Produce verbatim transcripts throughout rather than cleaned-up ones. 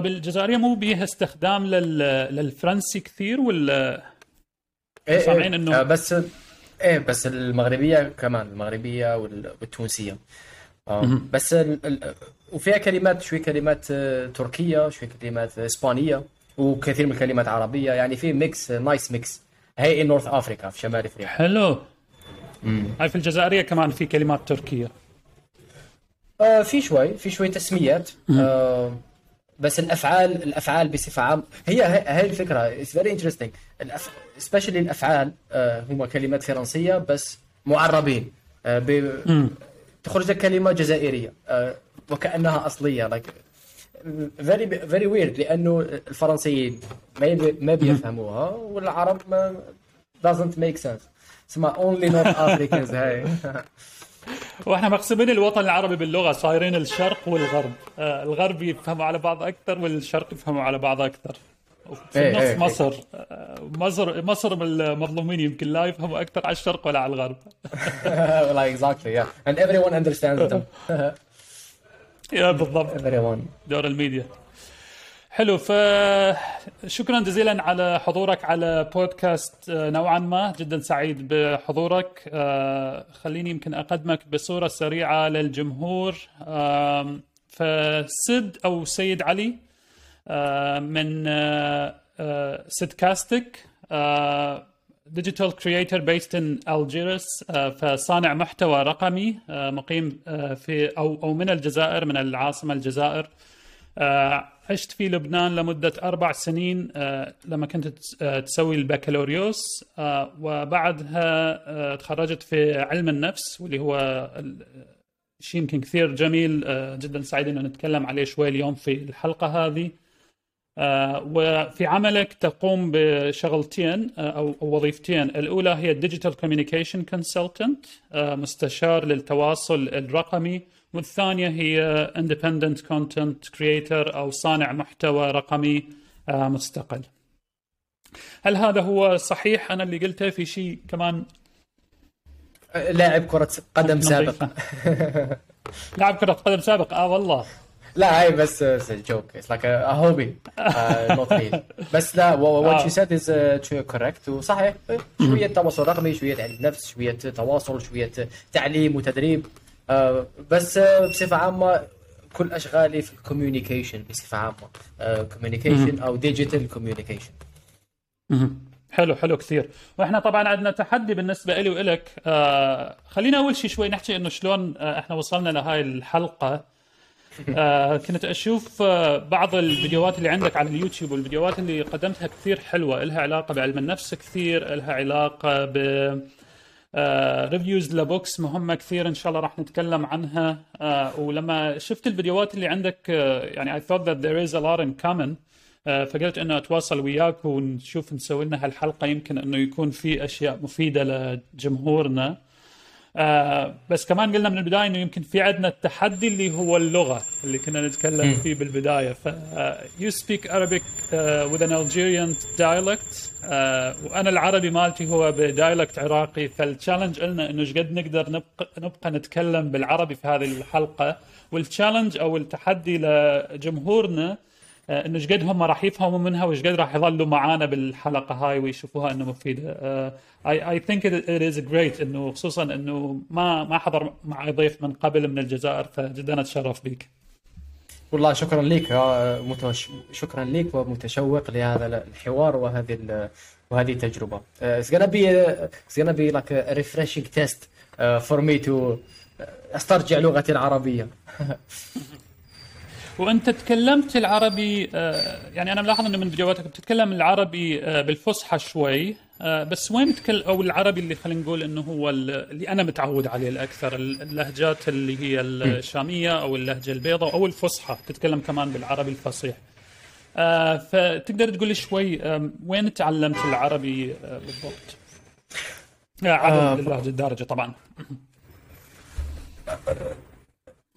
طب الجزائرية مو بيها استخدام لل... للفرنسي كثير ولا سامعين انه آه بس ايه بس المغربية كمان المغربية والتونسية آه بس ال... ال... وفيها كلمات شوي كلمات تركية شوي كلمات اسبانية وكثير من الكلمات عربية يعني في ميكس نايس ميكس هي نورث افريكا في شمال افريقيا. حلو. هاي في الجزائرية كمان في كلمات تركية. آه في شوي في شوي تسميات آه بس الافعال الافعال بصفه عامه هي هاي الفكره it's very interesting الأف... especially الافعال آه هم كلمات فرنسيه بس معربين آه ب... تخرج كلمه جزائريه آه وكانها اصليه like very very weird لانه الفرنسيين ما ي... ما بيفهموها والعرب ما doesn't make sense اسمها only North Africans هاي واحنا مقسمين الوطن العربي باللغه صايرين الشرق والغرب آه الغرب يفهموا على بعض اكثر والشرق يفهموا على بعض اكثر في نص مصر آه مصر مصر من المظلومين يمكن لا يفهموا اكثر على الشرق ولا على الغرب والله exactly yeah and everyone understands them يا بالضبط دور الميديا. حلو فشكرا جزيلا على حضورك على بودكاست نوعا ما جدا سعيد بحضورك. خليني يمكن أقدمك بصورة سريعة للجمهور. فسيد أو سيد علي من سيدكاستيك ديجيتال كرييتر بيست ان الجيرس فصانع محتوى رقمي مقيم في أو أو من الجزائر من العاصمة الجزائر. عشت في لبنان لمدة أربع سنين لما كنت تسوي البكالوريوس وبعدها تخرجت في علم النفس واللي هو شيء يمكن كثير جميل جدا سعيد أن نتكلم عليه شوي اليوم في الحلقة هذه. وفي عملك تقوم بشغلتين أو وظيفتين الأولى هي ديجيتال كوميونيكيشن كونسلتنت مستشار للتواصل الرقمي والثانية هي اندبندنت كونتنت كرييتر أو صانع محتوى رقمي مستقل. هل هذا هو صحيح؟ أنا اللي قلته في شيء كمان؟ لاعب كرة قدم سابق لاعب كرة قدم سابق آه والله لا هاي بس joke it's like a hobby uh, not real بس لا what you said is uh, correct وصحيح شوية تواصل رقمي شوية علم نفس شوية تواصل شوية تعليم وتدريب uh, بس uh, بصفة عامة كل أشغالي في communication بصفة عامة uh, communication أو digital communication. حلو حلو كثير. واحنا طبعا عندنا تحدي بالنسبة إلي وإلك. آه خلينا أول شيء شوي نحكي إنه شلون آه احنا وصلنا لهاي الحلقة. آه كنت أشوف آه بعض الفيديوهات اللي عندك على اليوتيوب والفيديوهات اللي قدمتها كثير حلوة لها علاقة بعلم النفس كثير لها علاقة ب آه ريفيوز لبوكس مهمة كثير إن شاء الله راح نتكلم عنها. آه ولما شفت الفيديوهات اللي عندك آه يعني I thought that there is a lot in common آه فقلت إنه أتواصل وياك ونشوف نسوي لنا هالحلقة يمكن إنه يكون في أشياء مفيدة لجمهورنا. آه بس كمان قلنا من البداية إنه يمكن في عندنا التحدي اللي هو اللغة اللي كنا نتكلم فيه بالبداية. ف uh, you speak Arabic uh, with an Algerian dialect uh, وأنا العربي مالتي هو بدايلكت عراقي فالتشالنج لنا إنه شقد نقدر نبقى, نبقى نتكلم بالعربي في هذه الحلقة والتشالنج أو التحدي لجمهورنا uh, إنه شقد هم راح يفهموا منها وشقد راح يظلوا معانا بالحلقة هاي ويشوفوها إنه مفيدة. uh, I I think it, it is great إنه خصوصاً إنه ما ما حضر معي ضيف من قبل من الجزائر فجداً أتشرف بك. والله شكراً لك متش شكراً لك ومتشوق لهذا الحوار وهذه وهذه التجربة. It's gonna be it's gonna be like a refreshing test for me to أسترجع لغتي العربية. وانت تكلمت العربي يعني انا ملاحظ انه من فيديوهاتك بتتكلم العربي بالفصحى شوي بس وين تكل او العربي اللي خلينا نقول انه هو اللي انا متعود عليه الاكثر اللهجات اللي هي الشاميه او اللهجه البيضاء او الفصحى تتكلم كمان بالعربي الفصيح فتقدر تقول لي شوي وين تعلمت العربي بالضبط عدد اللهجه الدارجه طبعا.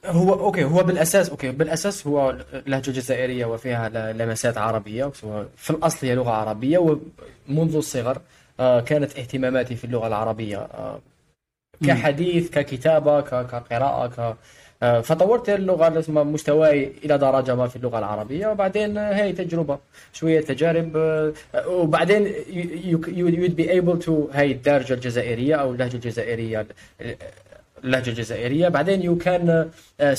هو اوكي هو بالاساس اوكي بالاساس هو لهجه جزائريه وفيها لمسات عربيه في الاصل هي لغه عربيه ومنذ الصغر كانت اهتماماتي في اللغه العربيه كحديث ككتابه كقراءه فطورت اللغه مستواي الى درجه ما في اللغه العربيه، وبعدين هاي تجربه شويه تجارب، وبعدين you'd be able to هاي الدارجه الجزائريه او اللهجه الجزائريه اللهجه الجزائريه، بعدين you can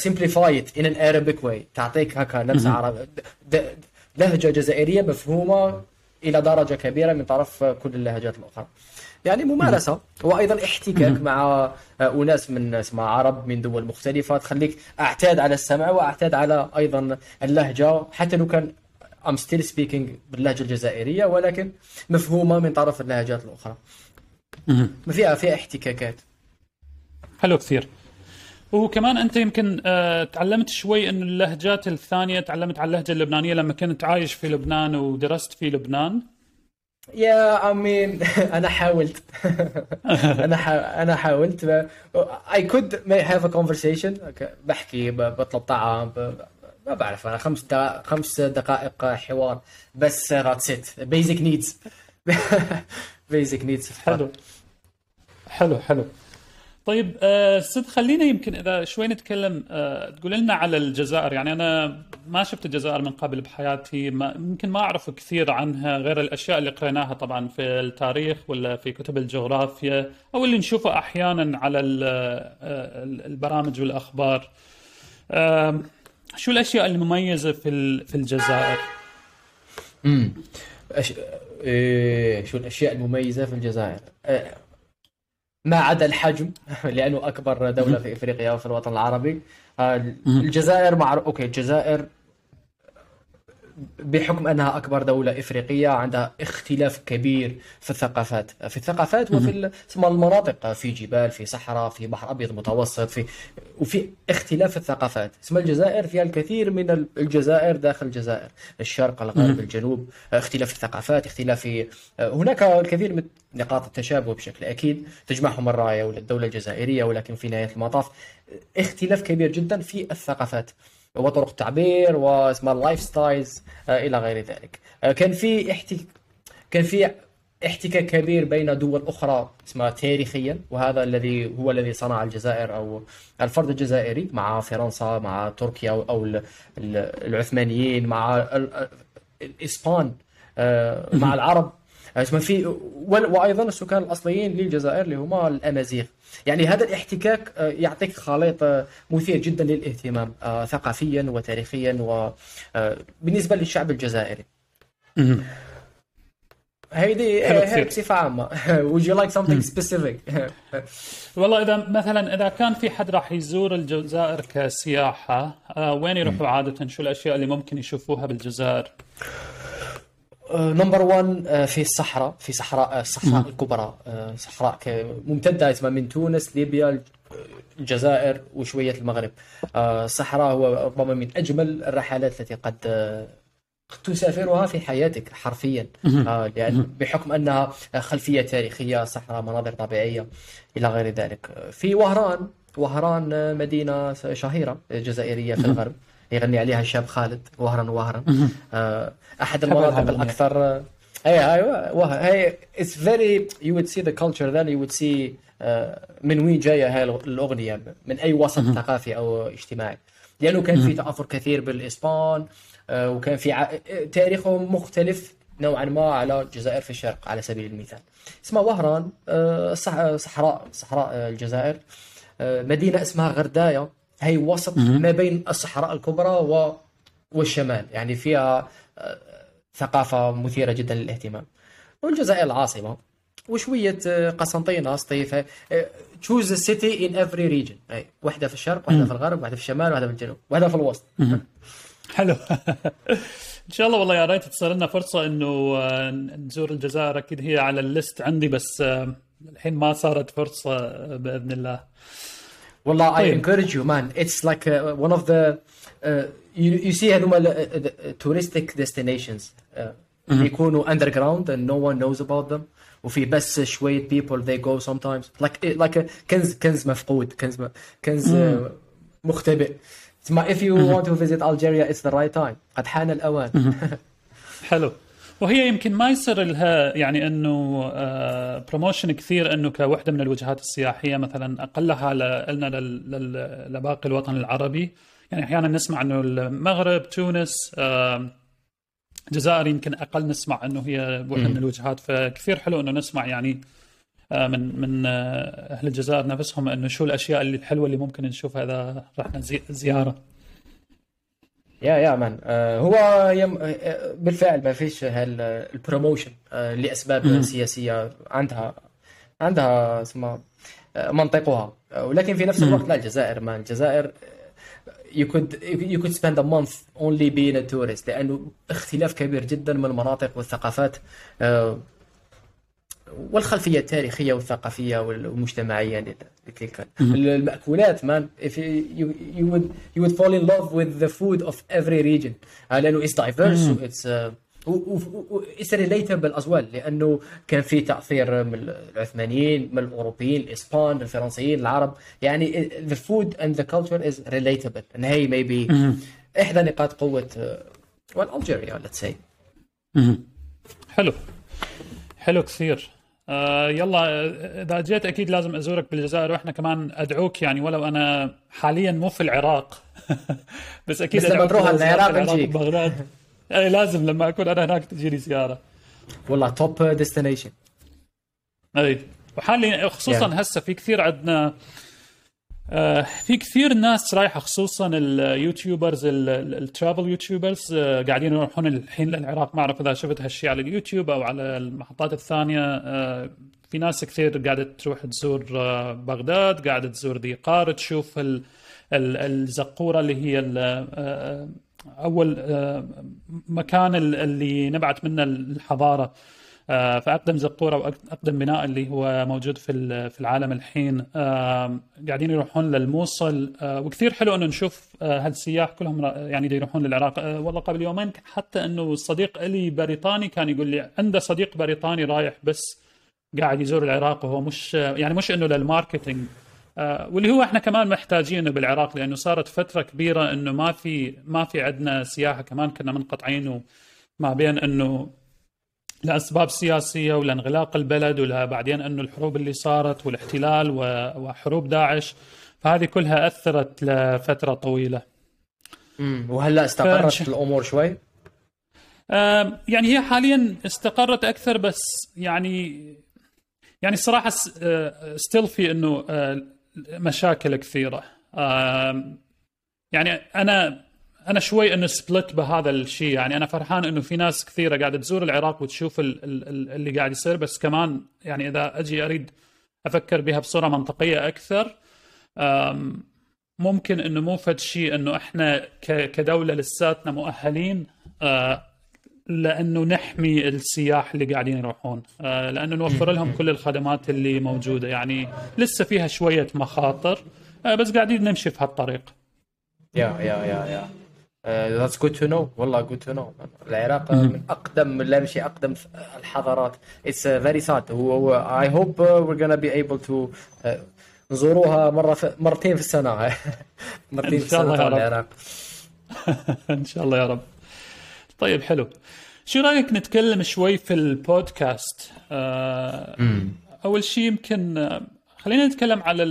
simplify it in an Arabic way، تعطيك هكا نفس عربي لهجه جزائريه مفهومه الى درجه كبيره من طرف كل اللهجات الاخرى. يعني ممارسه وايضا احتكاك مع اناس من اسمها عرب من دول مختلفه، تخليك اعتاد على السمع واعتاد على ايضا اللهجه، حتى لو كان I'm still speaking باللهجه الجزائريه ولكن مفهومه من طرف اللهجات الاخرى. ما فيها فيها احتكاكات حلو كثير. وكمان أنت يمكن تعلمت شوي إنه اللهجات الثانية، تعلمت على اللهجة اللبنانية لما كنت عايش في لبنان ودرست في لبنان. يا أمين أنا حاولت أنا حا... أنا حاولت ب... I could have a conversation، بحكي بطلب طعام ب... ما بعرف أنا خمس دا... خمس دقائق حوار بس that's it basic needs basic needs. حلو حلو حلو. طيب سيد، خلينا يمكن إذا شوي نتكلم، تقول لنا على الجزائر. يعني أنا ما شفت الجزائر من قبل بحياتي، ما يمكن ما أعرف كثير عنها غير الأشياء اللي قريناها طبعا في التاريخ ولا في كتب الجغرافيا أو اللي نشوفه أحيانا على البرامج والأخبار. شو الأشياء المميزة في في الجزائر؟ أمم أش... إيه... شو الأشياء المميزة في الجزائر؟ إيه... ما عدا الحجم لأنه أكبر دولة في إفريقيا وفي الوطن العربي. الجزائر مع أوكي الجزائر بحكم أنها أكبر دولة إفريقية عندها اختلاف كبير في الثقافات، في الثقافات وفي المناطق، في جبال، في صحراء، في بحر أبيض متوسط، في وفي اختلاف الثقافات. اسم الجزائر فيها الكثير من الجزائر داخل الجزائر، الشرق، الغرب، الجنوب، اختلاف الثقافات، اختلاف. هناك الكثير من نقاط التشابه بشكل أكيد تجمعهم الراية ولا الدولة الجزائرية، ولكن في نهاية المطاف اختلاف كبير جدا في الثقافات وطرق التعبير واسمها اللايف ستايلز الى غير ذلك. كان في احتك... كان في احتكاك كبير بين دول اخرى اسمها تاريخيا، وهذا الذي هو الذي صنع الجزائر او الفرد الجزائري مع فرنسا، مع تركيا او العثمانيين، مع الاسبان، مع العرب اسمها في، وايضا السكان الاصليين للجزائر اللي هما الامازيغ. يعني هذا الاحتكاك يعطيك خليط مثير جدا للاهتمام ثقافيا وتاريخيا وبالنسبة للشعب الجزائري. هيدي هي بصفة عامة. Would you like something specific؟ والله إذا مثلا إذا كان في حد راح يزور الجزائر كسياحة، وين يروحوا عادة؟ شو الأشياء اللي ممكن يشوفوها بالجزائر؟ نمبر واحد في الصحراء، في صحراء الصحراء الكبرى، صحراء ممتده اسمها من تونس، ليبيا، الجزائر وشويه المغرب. الصحراء هو ربما من اجمل الرحلات التي قد تسافرها في حياتك حرفيا، يعني بحكم انها خلفيه تاريخيه، صحراء، مناظر طبيعيه الى غير ذلك. في وهران، وهران مدينه شهيره جزائريه في الغرب، يغني عليها الشاب خالد، وهران وهران احد المناطق الاكثر. اي ايوه هي اتس فيري يو وود سي ذا كلتشر، ذان يو وود سي من وين جايه هاي الاغنيه، من اي وسط ثقافي او اجتماعي، لانه كان في تاثر كثير بالاسبان، وكان في ع... تاريخهم مختلف نوعا ما على الجزائر في الشرق على سبيل المثال. اسمها وهران، صح... صحراء صحراء الجزائر. مدينه اسمها غردايه، هي وسط ما بين الصحراء الكبرى و... والشمال، يعني فيها ثقافة مثيرة جدا للاهتمام. والجزائر العاصمة وشوية قسنطينة، سطيفة. choose a city in every region، أي واحدة في الشرق، واحدة في الغرب، واحدة في الشمال، واحدة في الجنوب، واحدة في الوسط. حلو. إن شاء الله والله يا ريت تصير لنا فرصة إنه نزور الجزائر، أكيد هي على الليست عندي بس الحين ما صارت فرصة بإذن الله. والله I encourage you man, it's like uh, one of the uh, you you see هذوما touristic destinations uh, يكونوا underground and no one knows about them، وفي بس شوية people they go sometimes like like a كنز كنز مفقود كنز كنز uh, مختبئ. if you want to visit Algeria it's the right time، قد حان الأوان. حلو. وهي يمكن ما يصير لها يعني انه بروموشن كثير انه كوحده من الوجهات السياحيه مثلا اقلها لنا لباقي الوطن العربي. يعني احيانا نسمع انه المغرب، تونس، الجزائر يمكن اقل نسمع انه هي وحده من الوجهات. فكثير حلو انه نسمع يعني من من اهل الجزائر نفسهم انه شو الاشياء اللي الحلوه اللي ممكن نشوفها اذا رحنا زياره. يا يا مان هو يم... بالفعل ما فيش هالبروموشن لاسباب م- سياسيه عندها عندها اسمها منطقها، ولكن في نفس الوقت لا، الجزائر مان الجزائر you could you could spend a month only being a tourist، لانه اختلاف كبير جدا من المناطق والثقافات والخلفيه التاريخيه والثقافيه والمجتمعيه لتلك المأكولات. مان if you you would you would fall in love with the food of every region، لانه it's diverse و it's it's relatable as well، لانه كان في تأثير من العثمانيين، من الاوروبيين، الاسبان، الفرنسيين، العرب. يعني the food and the culture is relatable and هي maybe احدى نقاط قوه well Algeria let's say. حلو حلو كثير. آه يلا إذا جيت أكيد لازم أزورك بالجزائر، وإحنا كمان أدعوك يعني ولو أنا حالياً مو في العراق بس أكيد أدعوك بروح العراق نجيك بغداد. أي لازم لما أكون أنا هناك تجيني زيارة والله توب ديستنيشن. أي وحالي خصوصاً yeah. هسه في كثير عندنا آه في كثير ناس رايحة، خصوصاً اليوتيوبرز الترافل يوتيوبرز آه قاعدين يروحون الحين للعراق. ما أعرف إذا شفت هالشيء على اليوتيوب أو على المحطات الثانية. آه في ناس كثير قاعدة تروح تزور آه بغداد، قاعدة تزور ذي قار، تشوف ال ال الزقورة اللي هي آه أول آه مكان اللي نبعت منه الحضارة، فأقدم زقورة وأقدم بناء اللي هو موجود في في العالم الحين. قاعدين يروحون للموصل، وكثير حلو إنه نشوف هالسياح كلهم يعني يروحون للعراق. والله قبل يومين حتى إنه صديق إلي بريطاني كان يقول لي عنده صديق بريطاني رايح بس قاعد يزور العراق، وهو مش يعني مش إنه للماركتينج، واللي هو إحنا كمان محتاجينه بالعراق، لأنه صارت فترة كبيرة إنه ما في ما في عندنا سياحة. كمان كنا منقطعين ما بين إنه لأسباب سياسية ولا انغلاق البلد، ولا بعدين أنه الحروب اللي صارت والاحتلال وحروب داعش، فهذه كلها أثرت لفترة طويلة. امم وهلأ استقرت ف... الأمور شوي؟ آه يعني هي حاليا استقرت أكثر، بس يعني يعني الصراحة still في أنه مشاكل كثيرة. آه يعني أنا أنا شوي إنه سبلت بهذا الشيء. يعني أنا فرحان إنه في ناس كثيرة قاعدة تزور العراق وتشوف ال ال اللي قاعد يصير، بس كمان يعني إذا أجي أريد أفكر بها بصورة منطقية أكثر، ممكن إنه مو فد شيء إنه إحنا ك كدولة لساتنا مؤهلين لأنه نحمي السياح اللي قاعدين يروحون، لأنه نوفر لهم كل الخدمات اللي موجودة. يعني لسه فيها شوية مخاطر، بس قاعدين نمشي في هالطريق. يا يا يا يا Uh, that's good to know. والله good to know. العراق من أقدم لا مشي أقدم الحضارات. It's very sad. I hope we're gonna be able to uh, نزوروها مرة في... مرتين في السنة. مرتين في السنة العراق. إن شاء الله يا رب. طيب حلو. شو رأيك نتكلم شوي في البودكاست؟ آه أول شيء يمكن خلينا نتكلم على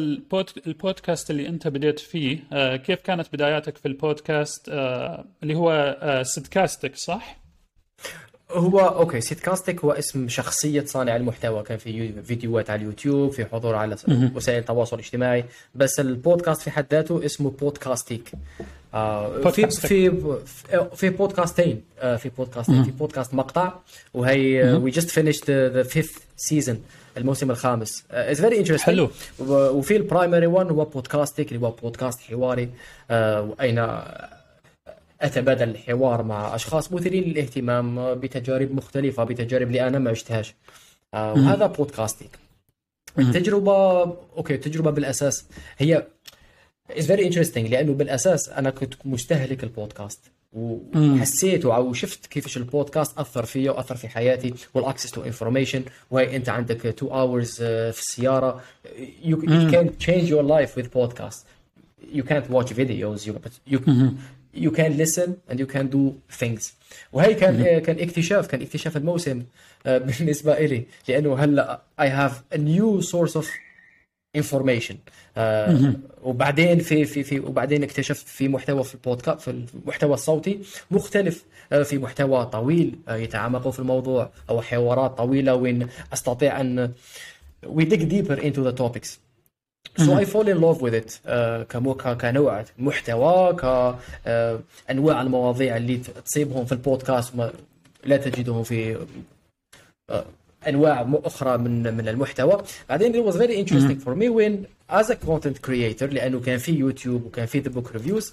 البودكاست اللي أنت بديت فيه. آه كيف كانت بداياتك في البودكاست؟ آه اللي هو آه سيدكاستيك صح؟ هو أوكي سيدكاستيك هو اسم شخصية صانع المحتوى، كان في فيديوهات على اليوتيوب، في حضور على وسائل التواصل الاجتماعي، بس البودكاست في حد ذاته اسمه بودكاستيك. آه في في في بودكاستين آه في بودكاستين في بودكاست مقطع، وهي we just finished the, the fifth season الموسم الخامس. uh, it's very interesting. حلو. وفي البرايمري ون هو بودكاستيك اللي هو بودكاست حواري، uh, وأين أتبادل الحوار مع أشخاص مثيرين للاهتمام بتجارب مختلفة، بتجارب اللي أنا ما عشتهاش. uh, وهذا بودكاستيك. التجربة أوكي التجربة بالأساس هي it's very interesting، لأنه بالأساس أنا كنت مستهلك البودكاست، وحسيت او شفت كيفش البودكاست اثر فيا واثر في حياتي، والاكسس تو انفورميشن، وهي انت عندك two hours في السياره you can change your life with podcast. You can't watch videos you, but you you can listen and you can do things. وهي كان كان اكتشاف كان اكتشاف الموسم بالنسبة إلي، لأنه هلا I have a new source of information. وبعدين في في في وبعدين اكتشفت في محتوى في البودكاست، في المحتوى الصوتي مختلف، في محتوى طويل يتعمقوا في الموضوع أو حوارات طويلة وين أستطيع أن we dig deeper into the topics. So I fall in love with it. Uh, كموكا كنوع محتوى، كأنواع uh, المواضيع اللي تصيبهم في البودكاست لا تجدهم في uh, أنواع أخرى من من المحتوى. بعدين it was very interesting for me when as a content creator، لأنه كان في يوتيوب وكان في the book reviews.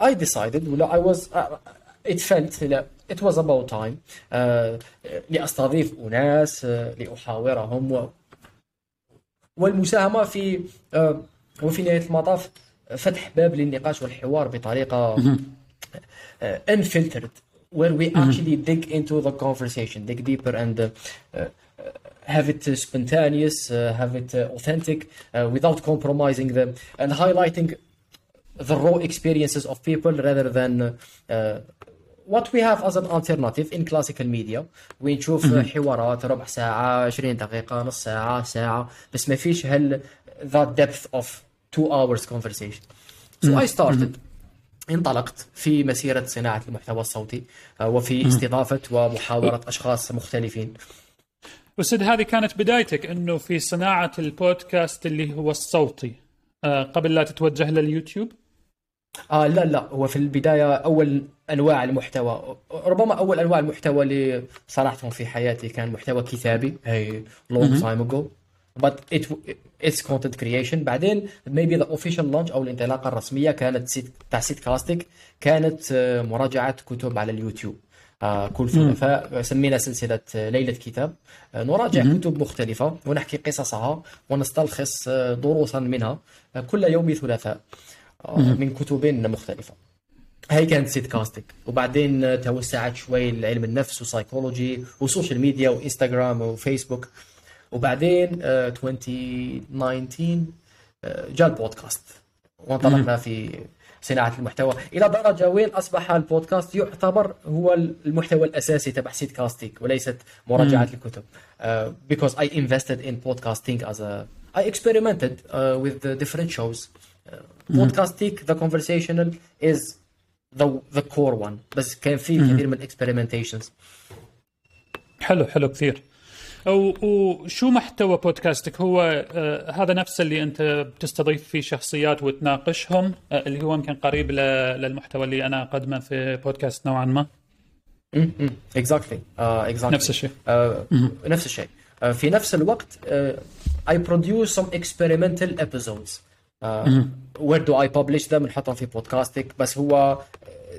I decided ولا I was uh, it felt لا it was about time uh, لأستضيف أناس uh, لأحاورهم و والمساهمة في وفي نهاية المطاف فتح باب للنقاش والحوار بطريقة unfiltered where we actually dig into the conversation, dig deeper and have it spontaneous, have it authentic without compromising them and highlighting the raw experiences of people rather than what we have as an alternative in classical media. ونشوف حوارات ربع ساعة، عشرين دقيقة، نص ساعة، ساعة، بس ما فيش هال that depth of two hours conversation. So I started انطلقت في مسيرة صناعة المحتوى الصوتي وفي استضافة ومحاورة أشخاص مختلفين. وسيد، هذه كانت بدايتك إنه في صناعة البودكاست اللي هو الصوتي قبل لا تتوجه لليوتيوب؟ آه لا لا هو في البداية أول أنواع المحتوى، ربما أول أنواع المحتوى اللي صنعتهم في حياتي كان محتوى كتابي هي long time ago but it it's content creation. بعدين maybe the official launch أو الانطلاقة الرسمية كانت تاع سيدكاستيك، كانت مراجعة كتب على اليوتيوب. آه كل ثلاثاء سمينا سلسلة ليلة كتاب، آه نراجع كتب مختلفة ونحكي قصصها ونستلخص دروسا منها كل يوم ثلاثاء من كتب مختلفة. هاي كانت سيدكاستيك. وبعدين توسعت شوي لعلم النفس وسايكولوجي وسوشيال ميديا وإنستغرام وفيسبوك. وبعدين ألفين وتسعة عشر جاء البودكاست وانطلقنا في صناعة المحتوى إلى درجة وين أصبح البودكاست يعتبر هو المحتوى الأساسي تبع سيدكاستيك وليست مراجعة الكتب. uh, because I invested in podcasting as a I experimented uh, with the different shows. Podcasting, the conversational is the the core one. بس كان فيه كثير من experimentations. حلو حلو كثير. وشو محتوى بودكاستك؟ هو آه هذا نفس اللي أنت بتستضيف فيه شخصيات وتناقشهم، آه اللي هو يمكن قريب للمحتوى اللي أنا أقدمه في بودكاست نوعاً ما. امم exactly. Uh, exactly. نفس الشيء. Uh, نفس الشيء. Uh, في نفس الوقت uh, I produce some experimental episodes. Uh, where do I publish them؟ نحطهم في بودكاستك، بس هو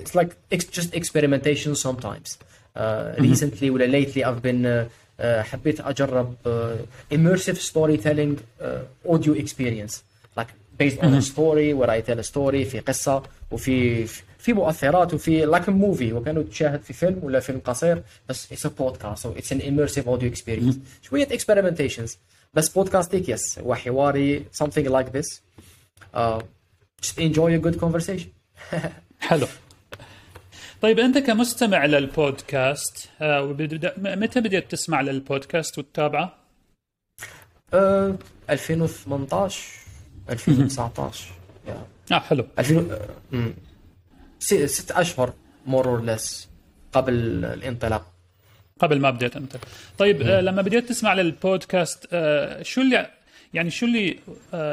it's like it's just experimentation sometimes. Uh, recently ولا lately I've been uh, uh, حبيت أجرب uh, immersive storytelling uh, audio experience like based on a story where I tell a story في قصة وفي في مؤثرات وفي like a movie، وكانوا تشاهد في فيلم ولا فيلم قصير بس it's a podcast so it's an immersive audio experience. شوية experimentations بس بودكاستك yes وحواري something like this. Uh, just enjoy a good conversation. حلو. طيب أنت كمستمع للبودكاست uh, وبدأ... متى بدأت تسمع للبودكاست وتتابعه؟ uh, ألفين وثمانية عشر ألفين وتسعة عشر yeah. آه حلو. ألفين... uh, ست, ست أشهر more or less قبل الانطلاق، قبل ما بدأت أنت. طيب uh, لما بدأت تسمع للبودكاست uh, شو اللي يعني شو اللي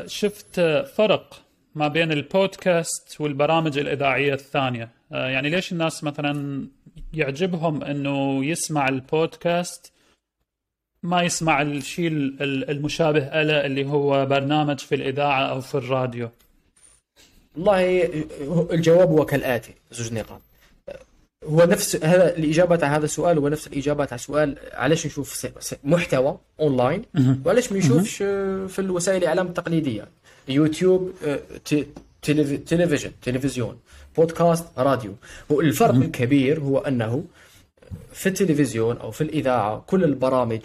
شفت فرق ما بين البودكاست والبرامج الإذاعية الثانية؟ يعني ليش الناس مثلا يعجبهم أنه يسمع البودكاست ما يسمع الشيء المشابه له اللي هو برنامج في الإذاعة أو في الراديو؟ والله الجواب هو كالآتي، زوج نقاط. هو نفس هذا الإجابة على هذا السؤال هو نفس الإجابة على سؤال علاش نشوف محتوى أونلاين وعلاش ما نشوفش في الوسائل الإعلام التقليدية، يوتيوب، تلفزيون، تلفزيون، بودكاست، راديو. والفرق الكبير هو أنه في التلفزيون أو في الإذاعة كل البرامج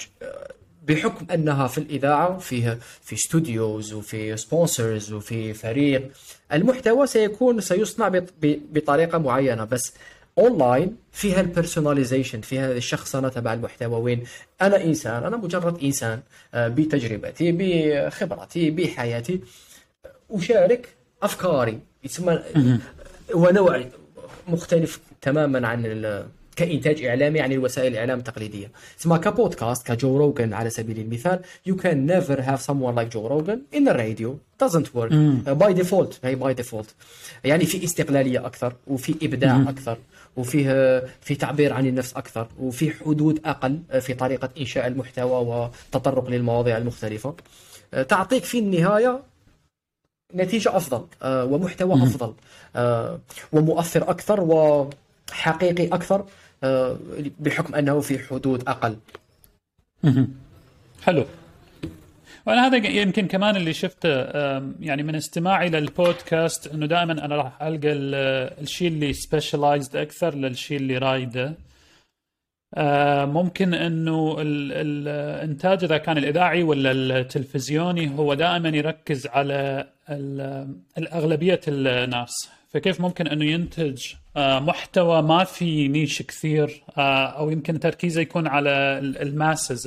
بحكم أنها في الإذاعة وفيها في ستوديوز وفي سبونسرز وفي فريق المحتوى سيكون سيصنع بطريقة معينة. بس أونلاين فيها البرسوناليزيشن، فيها الشخصنة تبع المحتوى، وين أنا إنسان، أنا مجرد إنسان بتجربتي بخبرتي بحياتي أشارك أفكاري يسمى ونوع مختلف تماما عن ال كإنتاج إعلامي يعني الوسائل الإعلام التقليدية. سما كبودكاست كجو روغن على سبيل المثال، you can never have someone like Joe Rogan in the radio, doesn't work mm. by default. هي by default يعني في استقلالية أكثر وفي إبداع mm. أكثر وفيه في تعبير عن النفس أكثر وفي حدود أقل في طريقة إنشاء المحتوى وتطرق للمواضيع المختلفة، تعطيك في النهاية نتيجة أفضل ومحتوى mm. أفضل ومؤثر أكثر وحقيقي أكثر بحكم أنه في حدود أقل. حلو. وأنا هذا يمكن كمان اللي شفته يعني من استماعي للبودكاست، أنه دائما أنا راح ألقى الشيء اللي specialized أكثر للشيء اللي رايده. ممكن أنه الإنتاج إذا كان الإذاعي ولا التلفزيوني هو دائما يركز على الأغلبية الناس، فكيف ممكن أنه ينتج محتوى ما في نيش كثير، أو يمكن تركيزه يكون على الماسز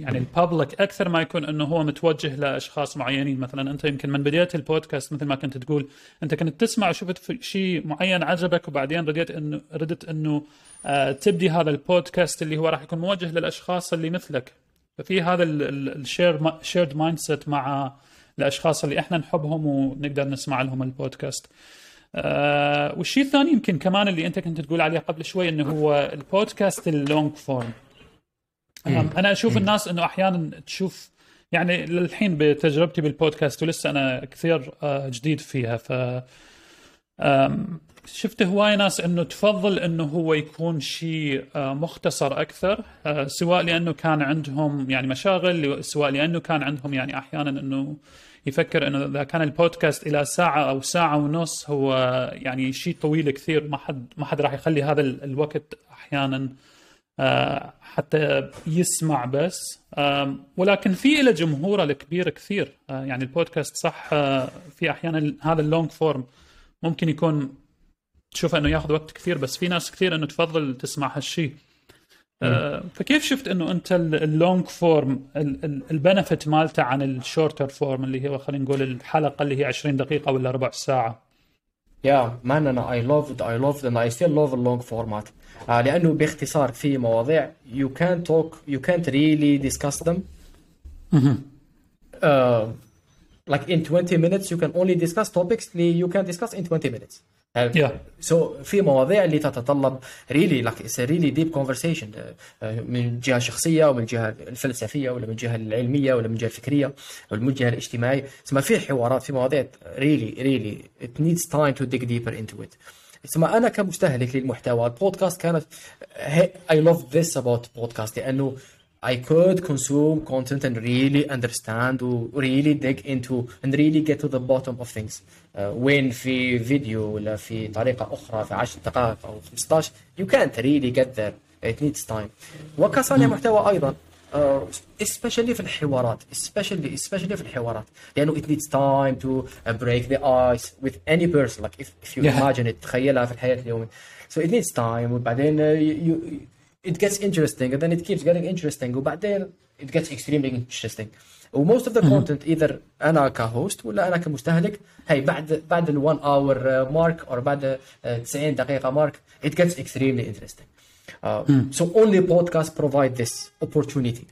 يعني البابليك أكثر ما يكون أنه هو متوجه لأشخاص معينين. مثلا أنت يمكن من بداية البودكاست مثل ما كنت تقول، أنت كنت تسمع وشفت شيء معين عجبك وبعدين رديت أنه ردت أنه تبدي هذا البودكاست اللي هو راح يكون موجه للأشخاص اللي مثلك، ففي هذا الشير شيرد مايندست مع الأشخاص اللي إحنا نحبهم ونقدر نسمع لهم البودكاست. آه والشيء الثاني يمكن كمان اللي أنت كنت تقول عليه قبل شوي، إنه هو البودكاست اللونج فورم. أنا أشوف الناس إنه أحيانًا تشوف يعني للحين بتجربتي بالبودكاست ولسه أنا كثير آه جديد فيها، ف شفت هواي ناس إنه تفضل إنه هو يكون شيء آه مختصر أكثر، آه سواء لأنه كان عندهم يعني مشاغل، سواء لأنه كان عندهم يعني أحيانًا إنه يفكر إنه إذا كان البودكاست إلى ساعة أو ساعة ونص هو يعني شيء طويل كثير، ما حد ما حد راح يخلي هذا الوقت أحيانًا آه حتى يسمع بس. آه ولكن في له جمهوره الكبير كثير، آه يعني البودكاست صح آه في أحيانًا هذا اللونج فورم ممكن يكون تشوف أنه يأخذ وقت كثير، بس في ناس كثير أنه تفضل تسمع هالشيء. أه فكيف شفت أنه أنت اللونج فورم البنفت مالته عن الشورتر فورم اللي هو خلينا نقول الحلقة اللي هي عشرين دقيقة ولا ربع ساعة؟ يا مان أنا I loved it I loved it and I still love the long format، لأنه باختصار في مواضيع you can't talk you can't really discuss them uh, like in twenty minutes you can only discuss topics you can discuss in twenty minutes. Yeah. So في مواضيع اللي تتطلب really like it's a really deep conversation من جهة شخصية ومن جهة الفلسفية ولا من جهة العلمية ولا من جهة الفكرية ولا من جهة الاجتماعية. اسمع في حوارات في مواضيع really really it needs time to dig deeper into it. اسمع أنا كمستهلك للمحتوى البودكاست كانت I love this about podcast لأنه I could consume content and really understand and really dig into and really get to the bottom of things. Uh, when في فيديو ولا في طريقة أخرى في عشر دقائق أو خمستاشر you can't really get there. It needs time. وكصانع محتوى أيضا uh, especially في الحوارات especially especially في الحوارات لأنه it needs time to break the ice with any person like if, if you yeah. imagine it تخيلها في الحياة اليومية. So it needs time وبعدين uh, you, you it gets interesting and then it keeps getting interesting وبعدين it gets extremely interesting. و most of the content either أنا كهوست ولا أنا كمستهلك هاي بعد بعد ال one hour mark أو بعد تسعين دقيقة mark it gets extremely interesting. Uh, so only podcasts provide this opportunity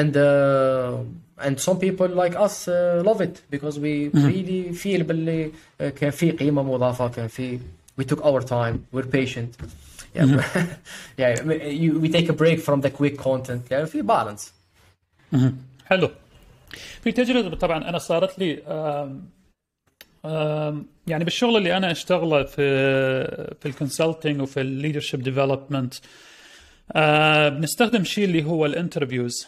and uh, and some people like us uh, love it because we really feel باللي كان في قيمة مضافة، كان في we took our time we're patient. Yeah, mm-hmm. yeah. You, we take a break from the quick content. Yeah, في balance. Mm-hmm. حلو. في تجربة طبعًا أنا صارت لي أم أم يعني بالشغل اللي أنا أشتغله في في الكونسلتينج وفي الليدرشيب ديفلوبمنت بنستخدم شيء اللي هو الانترفيوز.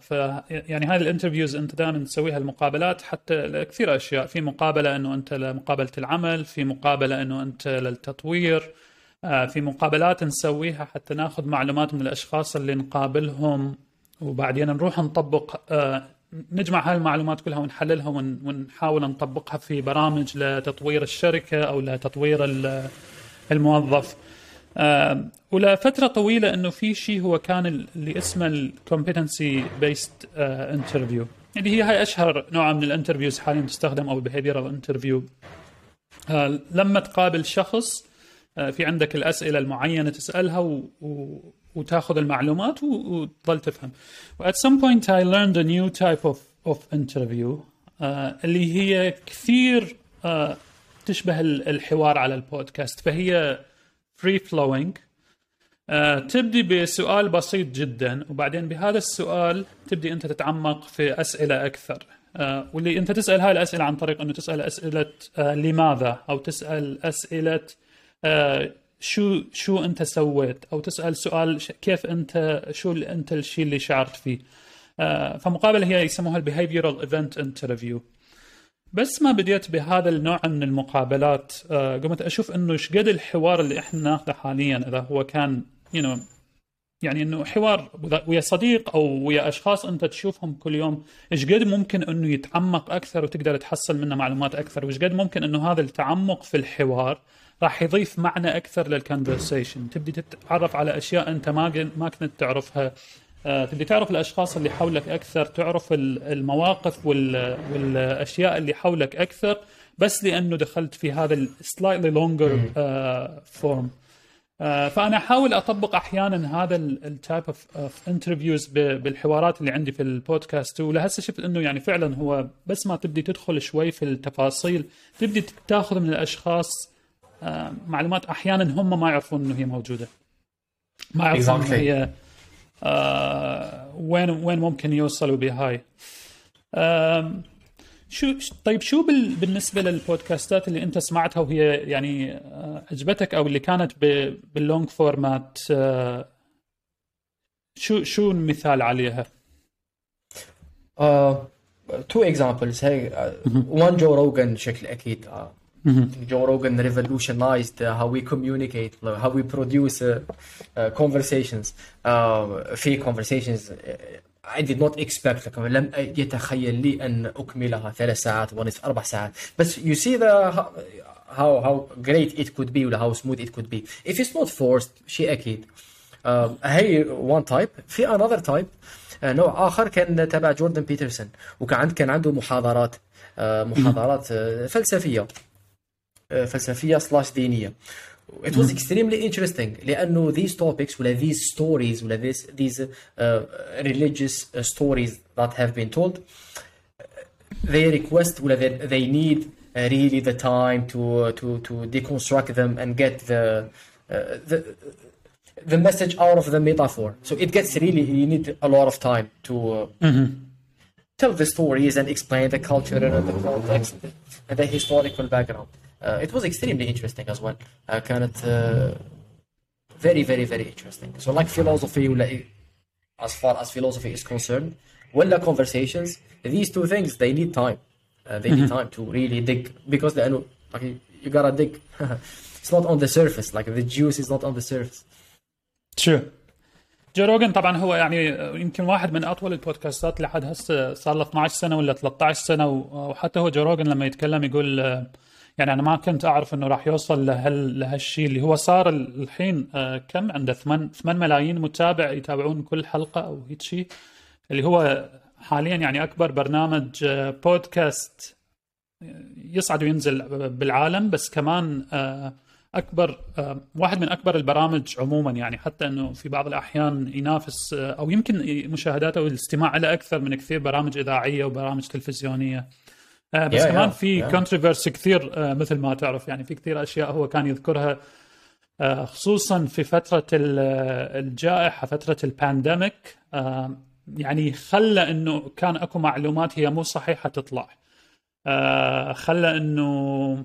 ف يعني هاي الانترفيوز انت دائما تسويها المقابلات حتى لكثير أشياء، في مقابلة إنه أنت لمقابلة العمل، في مقابلة إنه أنت للتطوير، في مقابلات نسويها حتى ناخذ معلومات من الأشخاص اللي نقابلهم وبعدين نروح نطبق نجمع هاي المعلومات كلها ونحللها ونحاول نطبقها في برامج لتطوير الشركة أو لتطوير الموظف. ولفترة طويلة إنه في شيء هو كان اللي اسمه ال competency based interview اللي هي هاي أشهر نوع من الانترفيوز حاليا تستخدم، أو behavioral interview. لما تقابل شخص في عندك الأسئلة المعينة تسألها و... و... وتأخذ المعلومات و... وتظل تفهم. At some point I learned a new type of of interview uh, اللي هي كثير uh, تشبه الحوار على البودكاست، فهي free flowing. uh, تبدي بسؤال بسيط جدا، وبعدين بهذا السؤال تبدي أنت تتعمق في أسئلة أكثر. آه، واللي أنت تسأل هاي الأسئلة عن طريق أنه تسأل أسئلة آه لماذا، أو تسأل أسئلة آه شو شو أنت سويت، أو تسأل سؤال كيف أنت شو أنت الشيء اللي شعرت فيه. آه، فمقابلة هي يسموها البيهيفيرال إيفنت انترفيو. بس ما بديت بهذا النوع من المقابلات آه، قمت أشوف أنه شقد الحوار اللي إحنا ناخده حاليا إذا هو كان you know يعني انه حوار ويا صديق او ويا اشخاص انت تشوفهم كل يوم، ايش قد ممكن انه يتعمق اكثر وتقدر تحصل منه معلومات اكثر، وايش قد ممكن انه هذا التعمق في الحوار راح يضيف معنى اكثر للكونفرسيشن. تبدي تتعرف على اشياء انت ما ما كنت تعرفها، تبدي تعرف الاشخاص اللي حولك اكثر، تعرف المواقف والاشياء اللي حولك اكثر، بس لانه دخلت في هذا السلايتلي لونجر فورم. فأنا أحاول أطبق أحياناً هذا ال type of interviews بالحوارات اللي عندي في البودكاست. ولهسه شفت إنه يعني فعلاً هو بس ما تبدي تدخل شوي في التفاصيل تبدي تاخذ من الأشخاص معلومات أحياناً هم ما يعرفون إنه هي موجودة، ما يعرفون exactly. هي وين وين ممكن يوصلوا بهاي. شو طيب شو بال... بالنسبة للبودكاستات اللي أنت سمعتها وهي يعني عجبتك أو اللي كانت ب... باللونج فورمات، شو شو مثال عليها؟ آه تو إكزامبلز هاي وان جو روغان بشكل أكيد. آه جو روغان ريفولوشنايزد هاو وي كوميونيكيت، هاو وي بروديوس كونفرسيشنز. في كونفرسيشنز I did not expect لكم لم يتخيل لي أن أكملها ثلاث ساعات ونصف أربع ساعات. بس you see the how how great it could be ولا how smooth it could be if it's not forced شيء أكيد. هاي uh, one type. في another type uh, نوع آخر كان تبع جوردن بيترسون، وكان كان عنده محاضرات uh, محاضرات uh, فلسفية uh, فلسفية slash دينية. It was extremely interesting لأنه these topics ولا these stories ولا these these uh, religious stories that have been told they request ولا they, they need really the time to to to deconstruct them and get the uh, the the message out of the metaphor. So it gets really you need a lot of time to uh, mm-hmm. tell the stories and explain the culture and the context and the historical background. Uh, it was extremely interesting as well. Uh, كانت uh, very very very interesting. So like philosophy ولا as far as philosophy is concerned ولا conversations, these two things they need time. Uh, they need time to really dig because لأنه like, you gotta dig. It's not on the surface. Like the juice is not on the surface. Sure. جو روغان طبعا هو يعني يمكن واحد من أطول البودكاستات لحد هسه، صار له اثنا عشر سنة ولا ثلاثة عشر سنة. وحتى هو جو روغان لما يتكلم يقول يعني أنا ما كنت أعرف إنه راح يوصل لهال لهالشيء اللي هو صار الحين. كم عنده ثمانية ملايين متابع يتابعون كل حلقة أو هيك شيء، اللي هو حاليا يعني أكبر برنامج بودكاست يصعد وينزل بالعالم، بس كمان أكبر واحد من أكبر البرامج عموما. يعني حتى إنه في بعض الأحيان ينافس أو يمكن مشاهداته والاستماع إلى أكثر من كثير برامج إذاعية وبرامج تلفزيونية. بس yeah, كمان yeah, في yeah. controversy كثير مثل ما تعرف. يعني في كثير أشياء هو كان يذكرها خصوصا في فترة الجائحة، فترة البانديميك، يعني خلى أنه كان أكو معلومات هي مو صحيحة تطلع، خلى أنه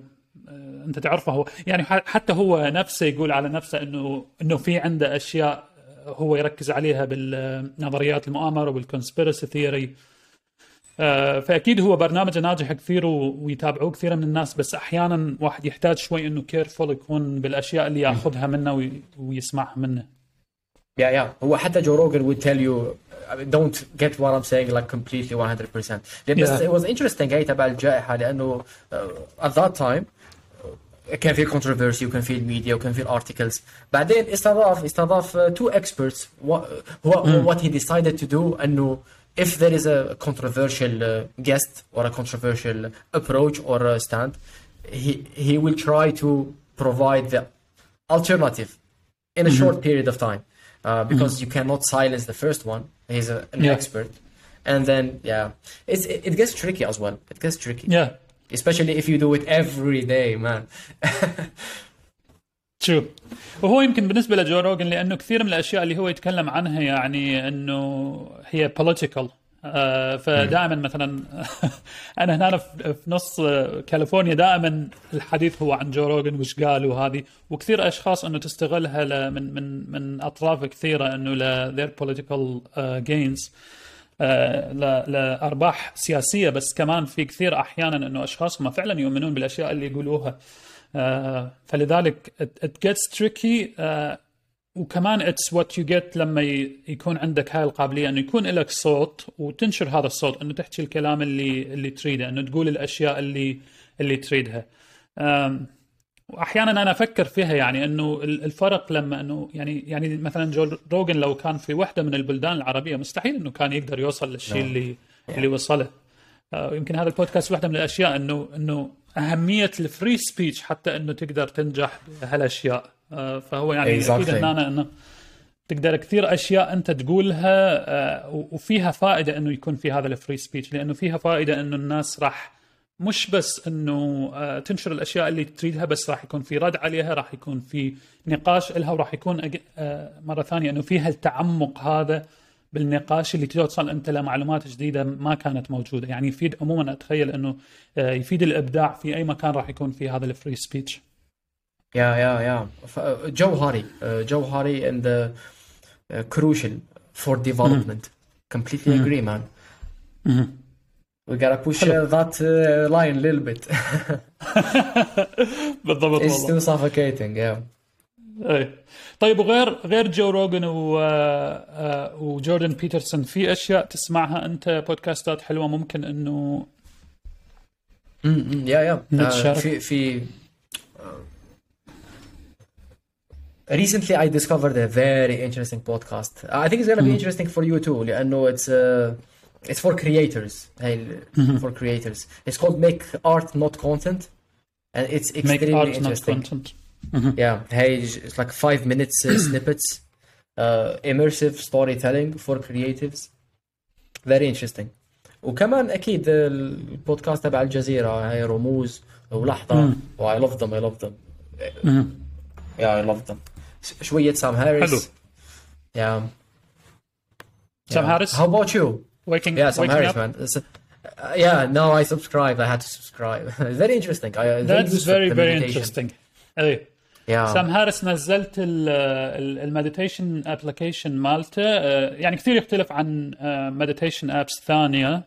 أنت تعرفه هو يعني حتى هو نفسه يقول على نفسه أنه أنه في عنده أشياء هو يركز عليها بالنظريات المؤامرة والconspiracy theory. فأكيد هو برنامج ناجح كثير ويتابعوه كثير من الناس، بس أحيانا واحد يحتاج شوي إنه كيرفول يكون بالأشياء اللي يأخذها منه ويسمعها منه. يا yeah, يا yeah. هو حتى جو روغان will tell you I mean, don't get what I'm saying like completely one hundred percent. Yeah. It was interesting قايت تبع الجائحة لأنه uh, at that time كان في controversy وكان في الميديا وكان في articles. بعدين استضاف استضاف uh, two experts. What, what, mm. what he decided to do أنه if there is a controversial uh, guest or a controversial approach or a stand, he he will try to provide the alternative in a mm-hmm. short period of time. Uh, because mm-hmm. you cannot silence the first one. He's a, an yeah. expert, and then yeah, it's it, it gets tricky as well. It gets tricky, yeah, especially if you do it every day, man. True. وهو يمكن بالنسبة لجو روغن لأنه كثير من الأشياء اللي هو يتكلم عنها يعني إنه هي political. آه فدائما مثلا أنا هنا في نص كاليفورنيا دائما الحديث هو عن جو روغن وش قال وهذه وكثير أشخاص إنه تستغلها من من من أطراف كثيرة إنه ل their political gains آه ل لأرباح سياسية بس كمان في كثير أحيانا إنه أشخاص ما فعلا يؤمنون بالأشياء اللي يقولوها آه فلذلك it, it gets tricky آه وكمان it's what you get لما يكون عندك هاي القابلية أنه يكون لك صوت وتنشر هذا الصوت أنه تحكي الكلام اللي اللي تريده أنه تقول الأشياء اللي اللي تريدها وأحيانا أنا أفكر فيها يعني أنه الفرق لما أنه يعني يعني مثلا جو روغن لو كان في واحدة من البلدان العربية مستحيل أنه كان يقدر يوصل للشيء اللي اللي وصله ويمكن هذا البودكاست واحدة من الأشياء أنه أنه أهمية الفري سبيتش حتى أنه تقدر تنجح هالأشياء فهو يعني exactly. أكيد إن أنا إنه تقدر كثير أشياء أنت تقولها وفيها فائدة إنه يكون في هذا الفري سبيتش لأنه فيها فائدة إنه الناس راح مش بس إنه تنشر الأشياء اللي تريدها بس راح يكون في رد عليها راح يكون في نقاش إلها وراح يكون مرة ثانية إنه فيها التعمق هذا بالنقاش اللي توصل أنت لمعلومات جديدة ما كانت موجودة يعني يفيد عموما أتخيل إنه يفيد الإبداع في أي مكان راح يكون في هذا الفري سبيتش. Yeah, yeah, yeah. Joe Hari, uh, Joe Hari, and the uh, crucial for development. Mm-hmm. Completely mm-hmm. agree, man. Mm-hmm. We gotta push uh, that uh, line a little bit. It's too suffocating, yeah. أي. طيب وغير غير جو روغن و وجوردن بيترسون في أشياء تسمعها أنت بودكاستات حلوة ممكن إنه. Yeah, yeah. في في. Recently, I discovered a very interesting podcast. I think it's going to be mm-hmm. interesting for you too. لأنه it's uh, it's for creators. Mm-hmm. For creators, it's called Make Art Not Content, and it's extremely Make art, interesting. Not content. Mm-hmm. Yeah, hey, it's like five minutes uh, snippets, uh, immersive storytelling for creatives. Very interesting. وكمان أكيد البودكاست تبع الجزيرة هاي رموز ولحظة. Mm-hmm. Oh, I love them. I love them. Mm-hmm. Yeah, I love them. شوية سام هاريس. Yeah. Sam Harris. How about you? Waking. Yeah, Sam Harris, man. A, uh, yeah, no, I subscribe. I had to subscribe. very interesting. I, That's very very interesting. Hey. Yeah. Sam Harris نزلت ال ال meditation application مالته يعني كثير يختلف عن meditation apps ثانية.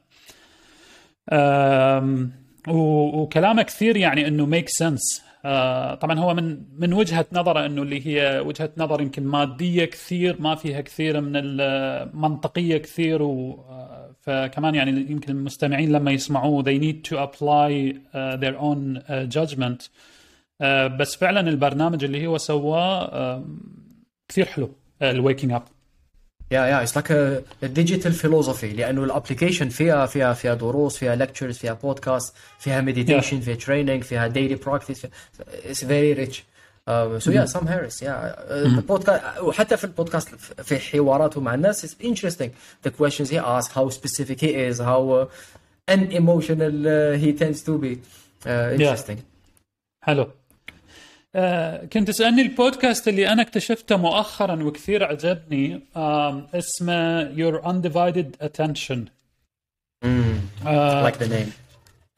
وكلامه كثير يعني إنه make sense. آه طبعا هو من من وجهة نظره انه اللي هي وجهة نظر يمكن مادية كثير ما فيها كثير من المنطقية كثير و فكمان يعني يمكن المستمعين لما يسمعوه they need to apply uh, their own uh, judgment آه بس فعلا البرنامج اللي هو سواه آه كثير حلو الwaking up yeah yeah it's like a, a digital philosophy لأنه الابليكيشن فيها فيها فيها دروس فيها lectures فيها بودكاست فيها meditation yeah. فيها training فيها daily practice فيها... it's very rich um, so yeah Sam Harris yeah the podcast وحتى في البودكاست في حواراته مع الناس it's interesting the questions he asks how specific he is how uh, unemotional uh, he tends to be uh, interesting حلو yeah. آه، كنت أسألني البودكاست اللي أنا اكتشفته مؤخرا وكثير عجبني آه، اسمه Your Undivided Attention آه، like the name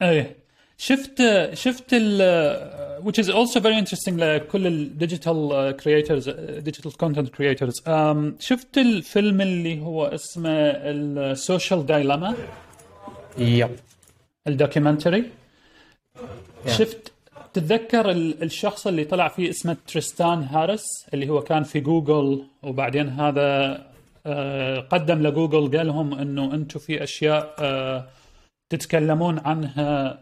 ايه شفت شفت ال which is also very interesting لكل ال digital creators digital content creators آه، شفت الفيلم اللي هو اسمه ال Social Dilemma يب الدوكيومنتري yeah. شفت تتذكر الشخص اللي طلع فيه اسمه تريستان هاريس اللي هو كان في جوجل وبعدين هذا قدم لجوجل قال لهم انه انتم في اشياء تتكلمون عنها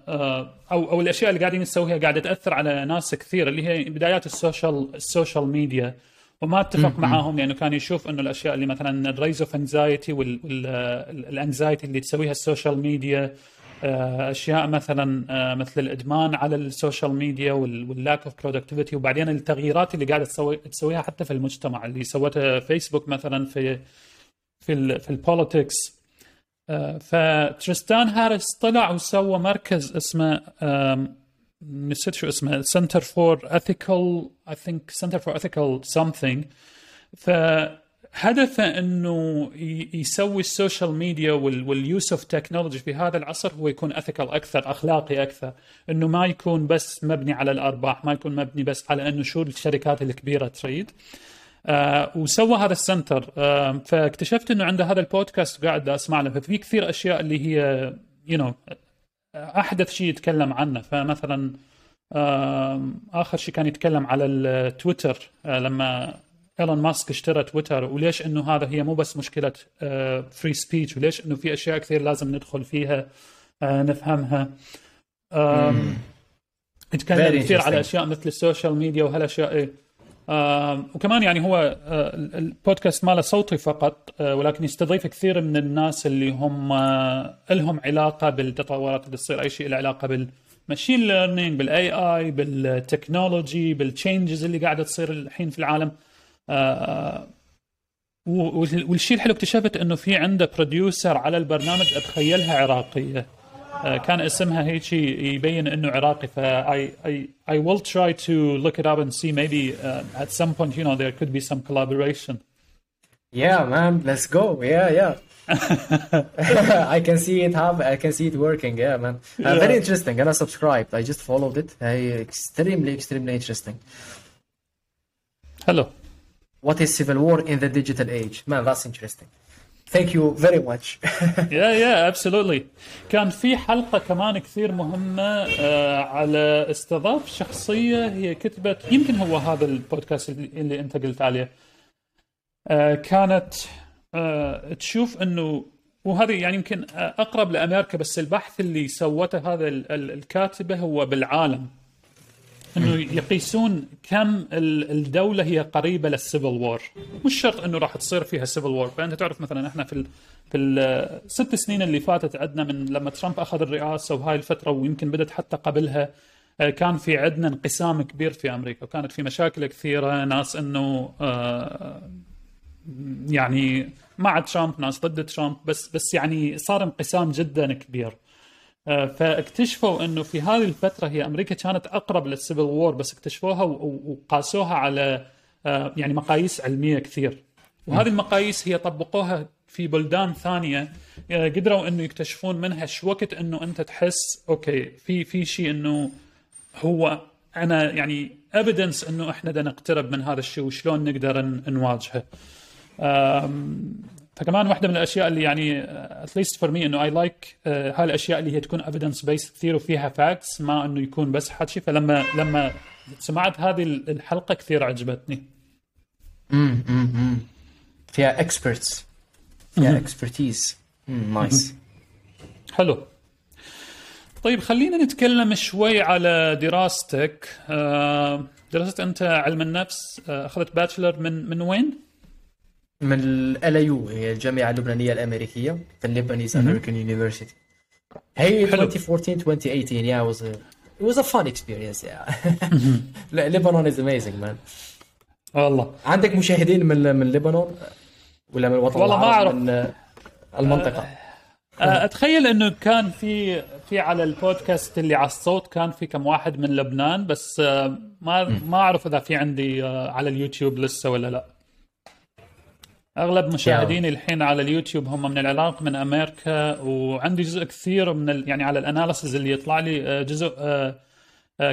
او او الاشياء اللي قاعدين تسويها قاعده تاثر على ناس كثير اللي هي بدايات السوشيال السوشيال ميديا، وما اتفق معاهم لانه كان يشوف انه الاشياء اللي مثلا الريز اوف انزايتي والانزايتي اللي تسويها السوشيال ميديا، اشياء مثلا مثل الادمان على السوشيال ميديا واللاك اوف برودكتيفيتي، وبعدين التغييرات اللي قاعده تسوي تسويها حتى في المجتمع اللي سوتها فيسبوك مثلا في في ال في البوليتكس. فتريستان هاريس طلع وسوى مركز اسمه نسيت شو اسمه Center for Ethical I think Center for Ethical something. فهدفه انه يسوي السوشيال ميديا واليوس اوف تكنولوجي في هذا العصر هو يكون ethical اكثر، اخلاقي اكثر، انه ما يكون بس مبني على الارباح، ما يكون مبني بس على انه شو الشركات الكبيره تريد. آه وسوى هذا السنتر. آه فاكتشفت انه عنده هذا البودكاست وقاعد اسمع له، ففي كثير اشياء اللي هي you know احدث شيء يتكلم عنه. فمثلا اخر شيء كان يتكلم على التويتر لما إيلون ماسك اشترى تويتر، وليش انه هذا هي مو بس مشكله فري سبيتش، وليش انه في اشياء كثير لازم ندخل فيها نفهمها. يتكلم كثير على اشياء مثل السوشيال ميديا وهالاشياء. وكمان يعني هو البودكاست ماله صوتي فقط، ولكن يستضيف كثير من الناس اللي هم لهم علاقة بالتطورات اللي تصير، أي شيء له علاقة بالماشين ليرنينج، بالاي اي، بالتكنولوجي، بالتشينجز اللي قاعدة تصير الحين في العالم. والشيء الحلو اكتشفت انه في عنده بروديوسر على البرنامج اتخيلها عراقية، كان اسمها هيك يبين انه عراقي. ف I, I, I will try to look it up and see maybe uh, at some point you know there could be some collaboration. Yeah man, let's go. Yeah yeah. I can see it have I can see it working. Yeah man. Uh, yeah. Very interesting. And I subscribed. I just followed it. Uh, extremely extremely interesting. Hello. What is civil war in the digital age? Man, that's interesting. Thank you very much. yeah yeah absolutely. كان في حلقة كمان كثير مهمة على استضاف شخصية هي كتبت، يمكن هو هذا البودكاست اللي انت قلت عليه، كانت تشوف انه، وهذه يعني يمكن اقرب لامريكا، بس البحث اللي سوته هذا الكاتبة هو بالعالم، انه يقيسون كم الدوله هي قريبه للسيفل وور. مش شرط انه راح تصير فيها سيفل وور، فانت تعرف مثلا احنا في ال... في الست سنين اللي فاتت عندنا من لما ترامب اخذ الرئاسه وهاي الفتره، ويمكن بدت حتى قبلها، كان في عندنا انقسام كبير في امريكا، وكانت في مشاكل كثيره، ناس انه يعني مع ترامب، ناس ضد ترامب، بس بس يعني صار انقسام جدا كبير. فاكتشفوا انه في هذه الفتره هي امريكا كانت اقرب للسيفل وور، بس اكتشفوها وقاسوها على يعني مقاييس علميه كثير، وهذه المقاييس هي طبقوها في بلدان ثانيه، قدروا انه يكتشفون منها شو وقت انه انت تحس اوكي في في شيء انه هو انا يعني ايفيدنس انه احنا بدنا نقترب من هذا الشيء وشلون نقدر نواجهه. فكمان واحدة من الأشياء اللي يعني at least for me إنه I like uh, هاي الأشياء اللي هي تكون evidence based كثير وفيها facts، ما إنه يكون بس حكي. فلما لما سمعت هذه الحلقة كثير عجبتني. أمم أمم فيها experts، فيها expertise. nice. حلو. طيب خلينا نتكلم شوي على دراستك. درست أنت علم النفس، أخذت باتشلر من من وين؟ من ال إل إيه يو، هي الجامعة اللبنانية الأمريكية، في اللبنانيز أمريكان يونيفرسيتي. هي twenty fourteen twenty eighteen. Yeah, it was a it was a fun experience. Yeah. Lebanon is amazing man. والله عندك مشاهدين من من لبنان ولا من الوطن العربي من المنطقة؟ أتخيل إنه كان في في على البودكاست اللي على الصوت كان في كم واحد من لبنان، بس ما ما أعرف إذا في عندي على اليوتيوب لسه ولا لا. اغلب مشاهديني الحين على اليوتيوب هم من العراق، من امريكا، وعندي جزء كثير من يعني على الاناليسز اللي يطلع لي جزء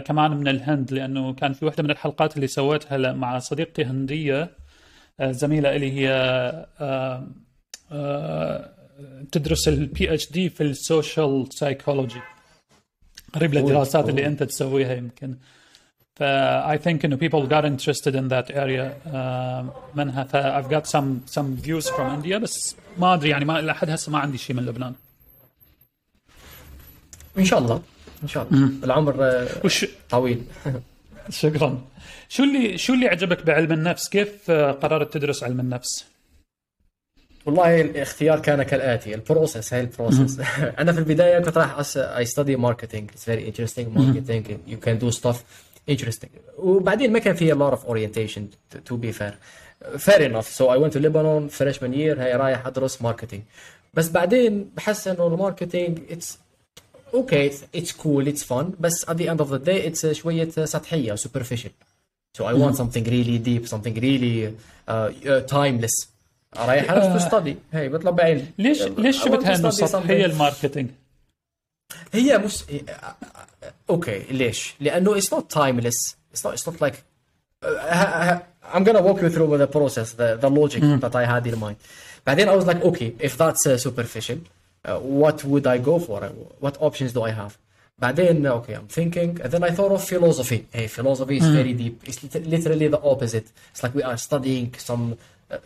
كمان من الهند، لانه كان في واحدة من الحلقات اللي سويتها مع صديقتي هندية زميلة اللي هي تدرس البي اتش دي في السوشيال سايكولوجي، قريب للدراسات اللي انت تسويها يمكن. I think you know, people got interested in that area uh, منها. فايف got some some views from India, بس ما أدري يعني ما لحد هسه ما عندي شيء من لبنان. إن شاء الله إن شاء الله م- العمر وش... طويل. شكرا. شو اللي شو اللي عجبك بعلم النفس؟ كيف قررت تدرس علم النفس؟ والله الاختيار كان كالآتي. البروسس هاي البروسس أنا في البداية كنت راح أس I study marketing, it's very interesting marketing, you can do stuff interesting. وبعدين ما كان في a lot of orientation to be fair fair enough, so I went to Lebanon freshman year. هاي رايح أدرس marketing, بس بعدين بحس إنه الماركتينج it's okay, it's cool, it's fun, بس at the end of the day it's شوية سطحية superficial. So I want something really deep, something really uh, uh, timeless. رايح أنا أستدي هاي بطلب علم. ليش ليش شبتها إنه سطحية الماركتينج؟ هي مش أوكي ليش؟ لأنه it's not timeless, it's not it's not like I'm gonna walk you through the process, the the logic that I had in mind. بعدين I was like okay, if that's uh, superficial, uh, what would I go for? What options do I have? بعدين okay, I'm thinking, and then I thought of philosophy. Hey, philosophy is very deep. It's literally the opposite. It's like we are studying some Uh,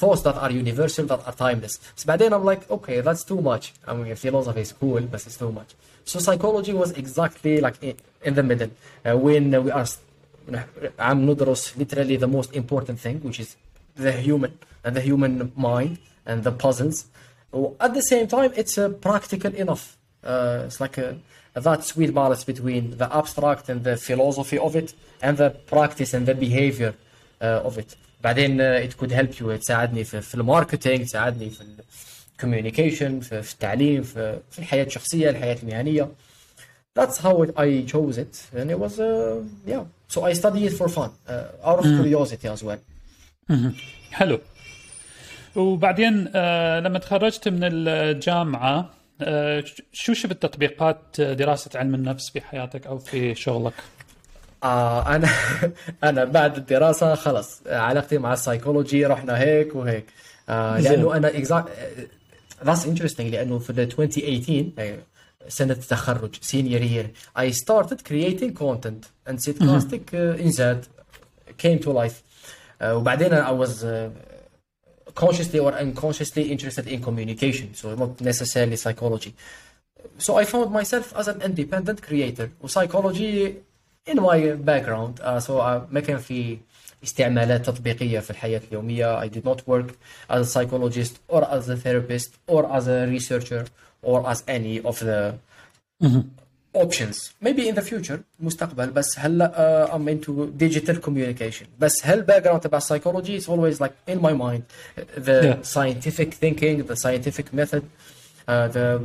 thoughts that are universal, that are timeless. So بعدين I'm like, okay, that's too much. I mean, philosophy is cool, but it's too much. So psychology was exactly like in, in the middle, uh, when we are, you know, I'm ندرس literally the most important thing, which is the human and the human mind and the puzzles. At the same time, it's uh, practical enough. Uh, it's like a, that sweet balance between the abstract and the philosophy of it, and the practice and the behavior uh, of it. بعدين it could help you, تساعدني في في الماركتينج, تساعدني في الكوميونيكيشن, في التعليم, في في الحياة الشخصية, الحياة المهنية. That's how it, I chose it, and it was uh, yeah. So I studied it for fun, uh, out of curiosity as well. حلو. وبعدين آه, لما تخرجت من الجامعة آه, شو شفت تطبيقات دراسة علم النفس في حياتك أو في شغلك؟ آه أنا أنا بعد الدراسة خلص علاقتي مع السايكولوجي رحنا هيك وهيك. آه لأنه أنا exact that's interesting, لأنه في twenty eighteen سنة التخرج senior year I started creating content and Sidcastic uh, insight came to life. Uh, وبعدين I was uh, consciously or unconsciously interested in communication, so not necessarily psychology. So I found myself as an independent creator, وpsychology in my background, uh, so uh, ما كان في استعمالات تطبيقية في الحياة اليومية. I did not work as a psychologist or as a therapist or as a researcher or as any of the options. Maybe in the future, مستقبل, بس هلا uh, I'm into digital communication. بس هل background about psychology is always like in my mind, the yeah. scientific thinking, the scientific method, uh, the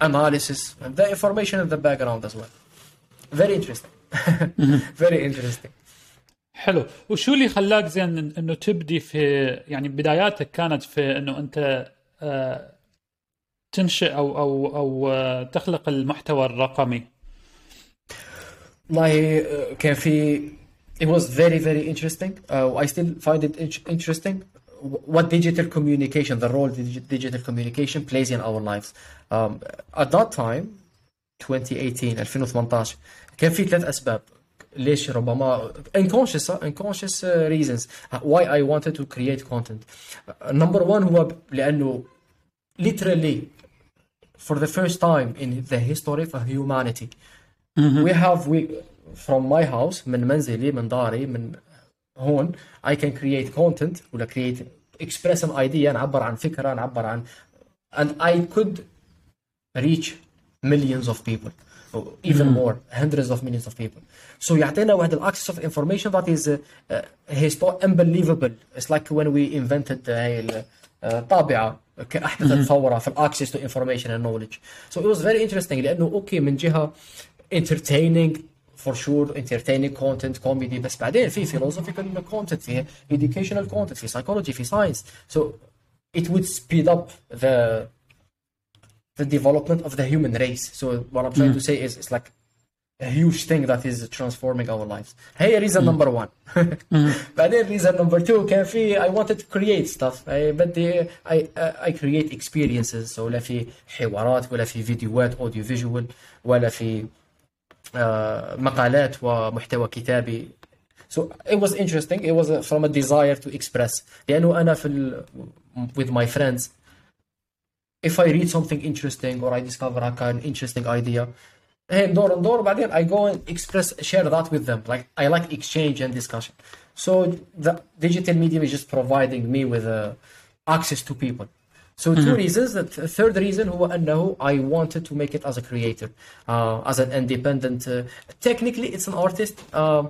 analysis, and the information in the background as well. Very interesting. very interesting. حلو. وشو اللي خلاك زين انه تبدي في يعني بداياتك كانت في انه انت آه تنشئ او او او آه تخلق المحتوى الرقمي؟ والله كان في it was very very interesting. Uh, I still find it interesting what digital communication, the role digital communication plays in our lives. Um, at that time twenty eighteen twenty eighteen كان في ثلاث أسباب ليش ربما unconscious unconscious reasons why I wanted to create content. Number one هو لأنه literally for the first time in the history of humanity we have we from my house, من منزلي, من داري, من هون I can create content ولا create express an idea, نعبر عن فكرة, نعبر عن and I could reach millions of people, even more, hundreds of millions of people. So يعطينا واحد access of information that is uh, uh, history unbelievable. It's like when we invented هاي الطابعة كأحدث ثورة في access to information and knowledge. So it was very interesting لأنه أوكي من جهة entertaining for sure, entertaining content, comedy, بس بعدين في philosophical content, في educational content, في psychology, في science. So it would speed up the the development of the human race. So what I'm trying mm. to say is it's like a huge thing that is transforming our lives. Hey, reason mm. number one. mm. But then reason number two, can be, I wanted to create stuff. I, but the, I, I I create experiences. So لا في حوارات ولا في فيديوهات audio visual ولا في مقالات ومحتوى كتابي. So it was interesting. It was from a desire to express. لأنه أنا في ال... with my friends, if I read something interesting or I discover an interesting idea, hey, ندور ندور بعدين I go and express, share that with them. Like I like exchange and discussion. So the digital medium is just providing me with uh, access to people. So two mm-hmm. reasons. The third reason هو أنه I wanted to make it as a creator, uh, as an independent. Uh, technically, it's an artist. Uh,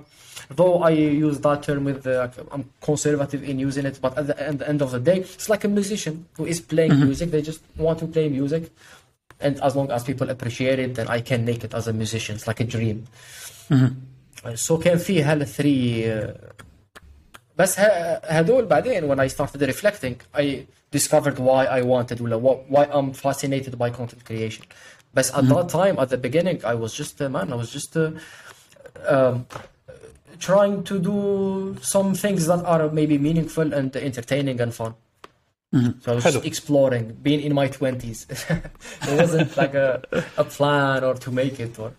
Though I use that term with the, I'm conservative in using it, but at the, at the end of the day, it's like a musician who is playing mm-hmm. music. They just want to play music, and as long as people appreciate it, then I can make it as a musician. It's like a dream. Mm-hmm. So كان في هالثري بس هدول بعدين when I started reflecting, I discovered why I wanted why I'm fascinated by content creation. But at mm-hmm. that time, at the beginning, I was just a man. I was just a, um, trying to do some things that are maybe meaningful and entertaining and fun. Mm-hmm. So I was just exploring, being in my twenties. It wasn't like a, a plan or to make it. Or...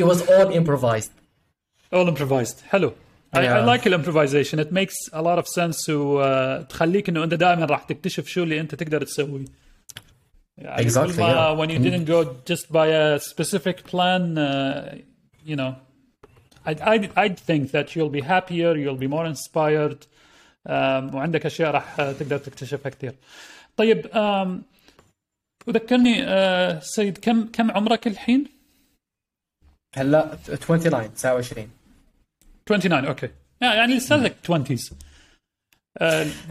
It was all improvised. All improvised. Hello. I, yeah. I like the improvisation. It makes a lot of sense to uh, تخليك إنه أنت دائما راح تكتشف شو اللي أنت تقدر تسوي. Exactly. Yeah. When you didn't go just by a specific plan, uh, you know. I I I think that you'll be happier, you'll be more inspired, um, وعندك أشياء راح تقدر تكتشفها كثير. طيب um, وذكرني uh, سيد كم كم عمرك الحين؟ هلا تسعة وعشرين تسعة وعشرين تسعة وعشرين أوكي يعني لسه لك twenties uh,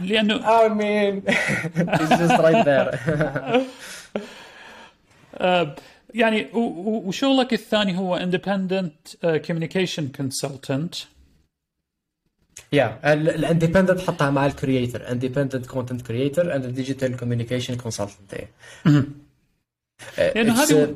لأنه I mean it's just right there. uh, يعني وشغلك الثاني هو independent communication consultant. Yeah, ال independent حطها مع ال creator, independent content creator and the digital communication consultant. يعني هذه.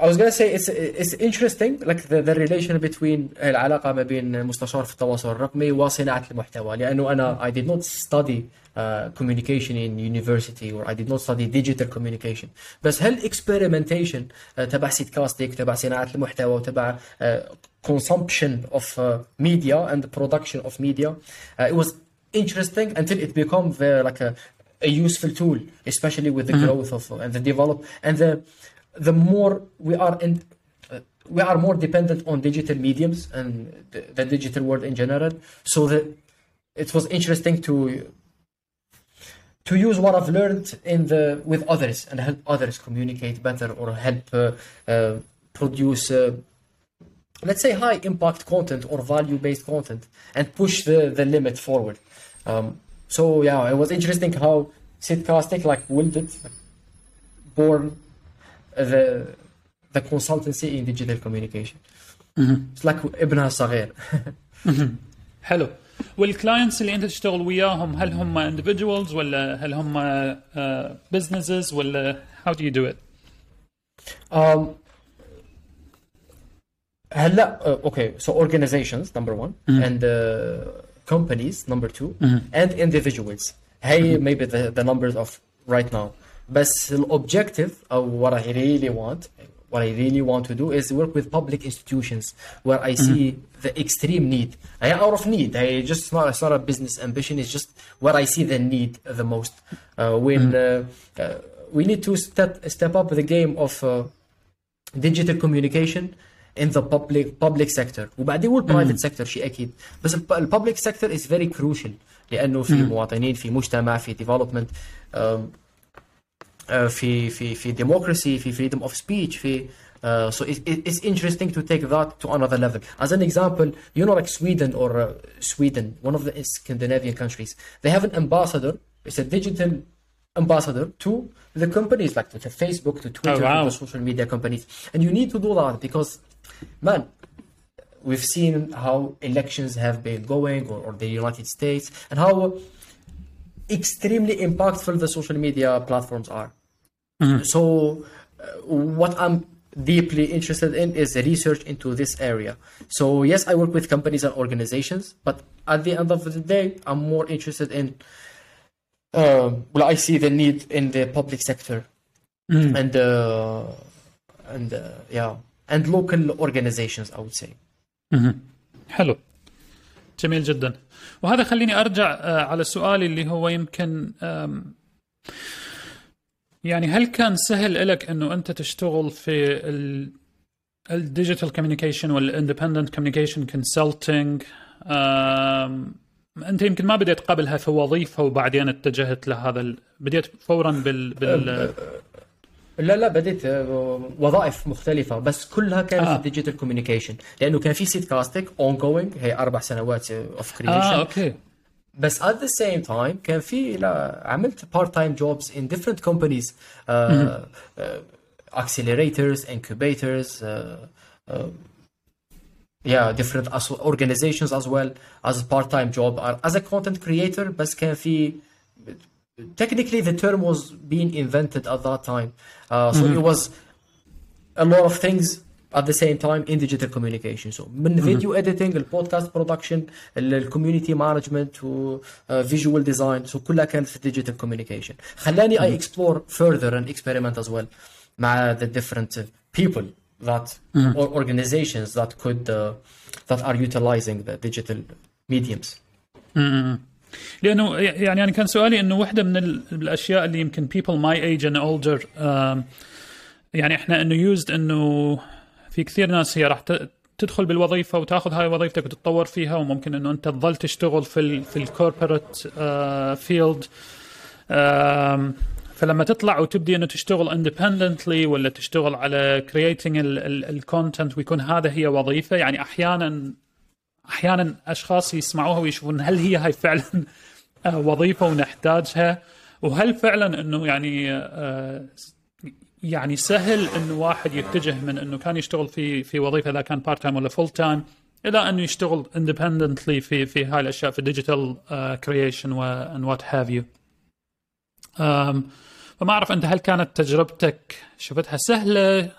I was gonna say it's it's interesting like the the relation between العلاقة ما بين مستشار في التواصل الرقمي وصناعة المحتوى لأنه أنا I did not study uh, communication in university or I did not study digital communication بس هل experimentation uh, تبع سيدكاستيك تبع صناعة المحتوى وتبع uh, consumption of uh, media and production of media uh, it was interesting until it became the, like a, a useful tool especially with the mm-hmm. growth of and the develop and the the more we are in, uh, we are more dependent on digital mediums and the, the digital world in general. So that it was interesting to to use what I've learned in the with others and help others communicate better or help uh, uh, produce, uh, let's say, high impact content or value based content and push the, the limit forward. Um, so yeah, it was interesting how Sidcastic like wielded, born. The the consultancy in digital communication. It's like ابنها الصغير. حلو. والكلاينتس اللي أنت تشتغل وياهم هل هم individuals ولا هل هم uh, businesses ولا how do you do it? Um, هلا uh, okay so organizations number one and uh, companies number two and individuals. Hey maybe the the numbers of right now. بس the objective of what I really want, what I really want to do is work with public institutions where I see mm-hmm. the extreme need. I out of need. I just it's not, it's not a business ambition. It's just where I see the need the most. Uh, when mm-hmm. uh, uh, we need to step step up the game of uh, digital communication in the public public sector. وبعدين وال private sector شيء أكيد. بس the public sector is very crucial لأنه في مواطنين, في مجتمع, في development. Um, في في في democracy في freedom of speech في uh, so it, it, it's interesting to take that to another level. As an example, you know, like Sweden or uh, Sweden, one of the Scandinavian countries, they have an ambassador. It's a digital ambassador to the companies like to, to Facebook, to Twitter, oh, wow. to the social media companies, and you need to do that because, man. We've seen how elections have been going, or, or the United States, and how extremely impactful the social media platforms are. Mm-hmm. So uh, what I'm deeply interested in is research into this area. So yes, I work with companies and organizations, but at the end of the day, I'm more interested in, uh, well, I see the need in the public sector. Mm-hmm. And uh, and uh, yeah and local organizations I would say. حلو جميل جدا. وهذا خليني ارجع على سؤالي اللي هو يمكن يعني هل كان سهل لك انه انت تشتغل في الديجيتال كوميونيكيشن والاندبندنت كوميونيكيشن كونسلتنج؟ انت يمكن ما بديت قبلها في وظيفه وبعدين اتجهت لهذا، بديت فورا بال, بال... لا لا بديت وظائف مختلفة بس كلها كانت آه. في الديجيتال كوميونيكيشن، لأنه كان في سيدكاستيك أونجوينج هي أربع سنوات أوف كرييشن. أوكي. بس at the same time كان في لا عملت part time jobs in different companies uh, uh, accelerators, incubators, uh, uh, yeah different organizations as well as a part time job as a content creator. بس كان في technically the term was being invented at that time uh, so mm-hmm. it was a lot of things at the same time in digital communication. So من mm-hmm. video editing, podcast production, community management و uh, visual design, so كلها كانت في digital communication. خلاني mm-hmm. I explore further and experiment as well مع the different people that mm-hmm. or organizations that could uh, that are utilizing the digital mediums. Mm-hmm. لأنه يعني أنا كان سؤالي إنه واحدة من الأشياء اللي يمكن people my age and older uh, يعني إحنا إنه used إنه في كثير ناس هي راح تدخل بالوظيفة وتأخذ هاي وظيفتك وتتطور فيها، وممكن إنه أنت تظل تشتغل في ال في الcorporate uh, field uh, فلما تطلع وتبدي إنه تشتغل independently ولا تشتغل على creating ال ال ال content ويكون هذا هي وظيفة. يعني أحياناً أحياناً أشخاص يسمعوها ويشوفون هل هي هاي فعلاً وظيفة ونحتاجها، وهل فعلاً إنه يعني يعني سهل إنه واحد يتجه من إنه كان يشتغل في في وظيفة إذا كان part time ولا full time إلى إنه يشتغل independently في في هاي الأشياء في digital creation and what have you. فما أعرف أنت هل كانت تجربتك شفتها سهلة،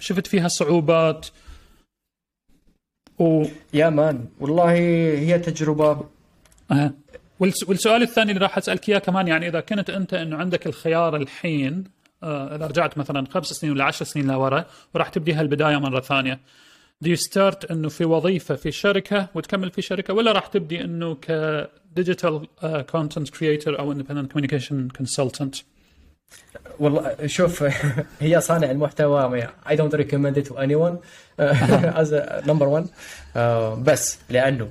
شفت فيها صعوبات؟ و... يا مان والله هي تجربة. أه. والسؤال الثاني اللي راح أسألك إياه كمان، يعني إذا كنت أنت إنه عندك الخيار الحين آه، إذا رجعت مثلا خمس سنين ولا عشر سنين لورا وراح تبدي هالبداية مرة ثانية، دي ستارت إنه في وظيفة في شركة وتكمل في شركة، ولا راح تبدي إنه كديجيتال كونتنت كرييتر أو إندبندنت كوميونيكيشن كونسلتنت؟ والله شوف هي صانع المحتوى I don't recommend it to anyone as a number one uh, بس لأنه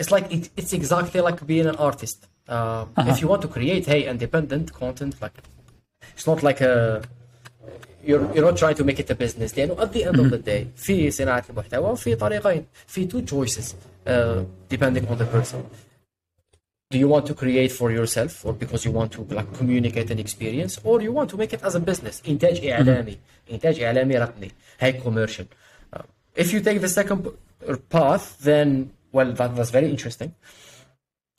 it's like it, it's exactly like being an artist uh, if you want to create hey independent content like it's not like a you're, you're not trying to make it a business. لأنه at the end of the day في صناعة المحتوى في طريقين، في two choices uh, depending on the person. Do you want to create for yourself or because you want to like communicate an experience, or you want to make it as a business إنتاج إعلامي إنتاج إعلامي رقمي هاي commercial. Uh, if you take the second path then well that was very interesting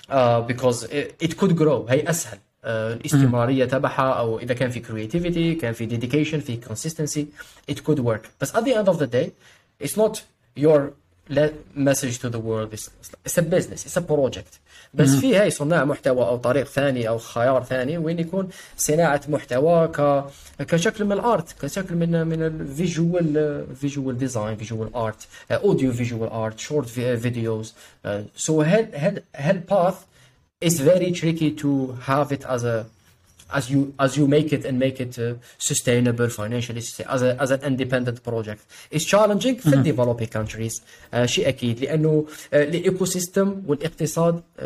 uh, because it, it could grow. هاي أسهل uh, الاستمرارية تبعها، أو إذا كان في creativity كان في dedication في consistency it could work. But at the end of the day it's not your message to the world, it's a business, it's a project. بس mm-hmm. في هاي صناعة محتوى أو طريق ثاني أو خيار ثاني وين يكون صناعة محتوى ك كشكل من الأرت، كشكل من من الفيجوال فيجوال ديزاين فيجوال أرت أوديو فيجوال أرت شورت فيديوز. So هل هل هل path is very tricky to have it as a as you as you make it and make it uh, sustainable financially as a, as an independent project. It's challenging mm-hmm. في developing countries uh, شيء أكيد، لأنه uh, الإيكوسيستم والاقتصاد uh,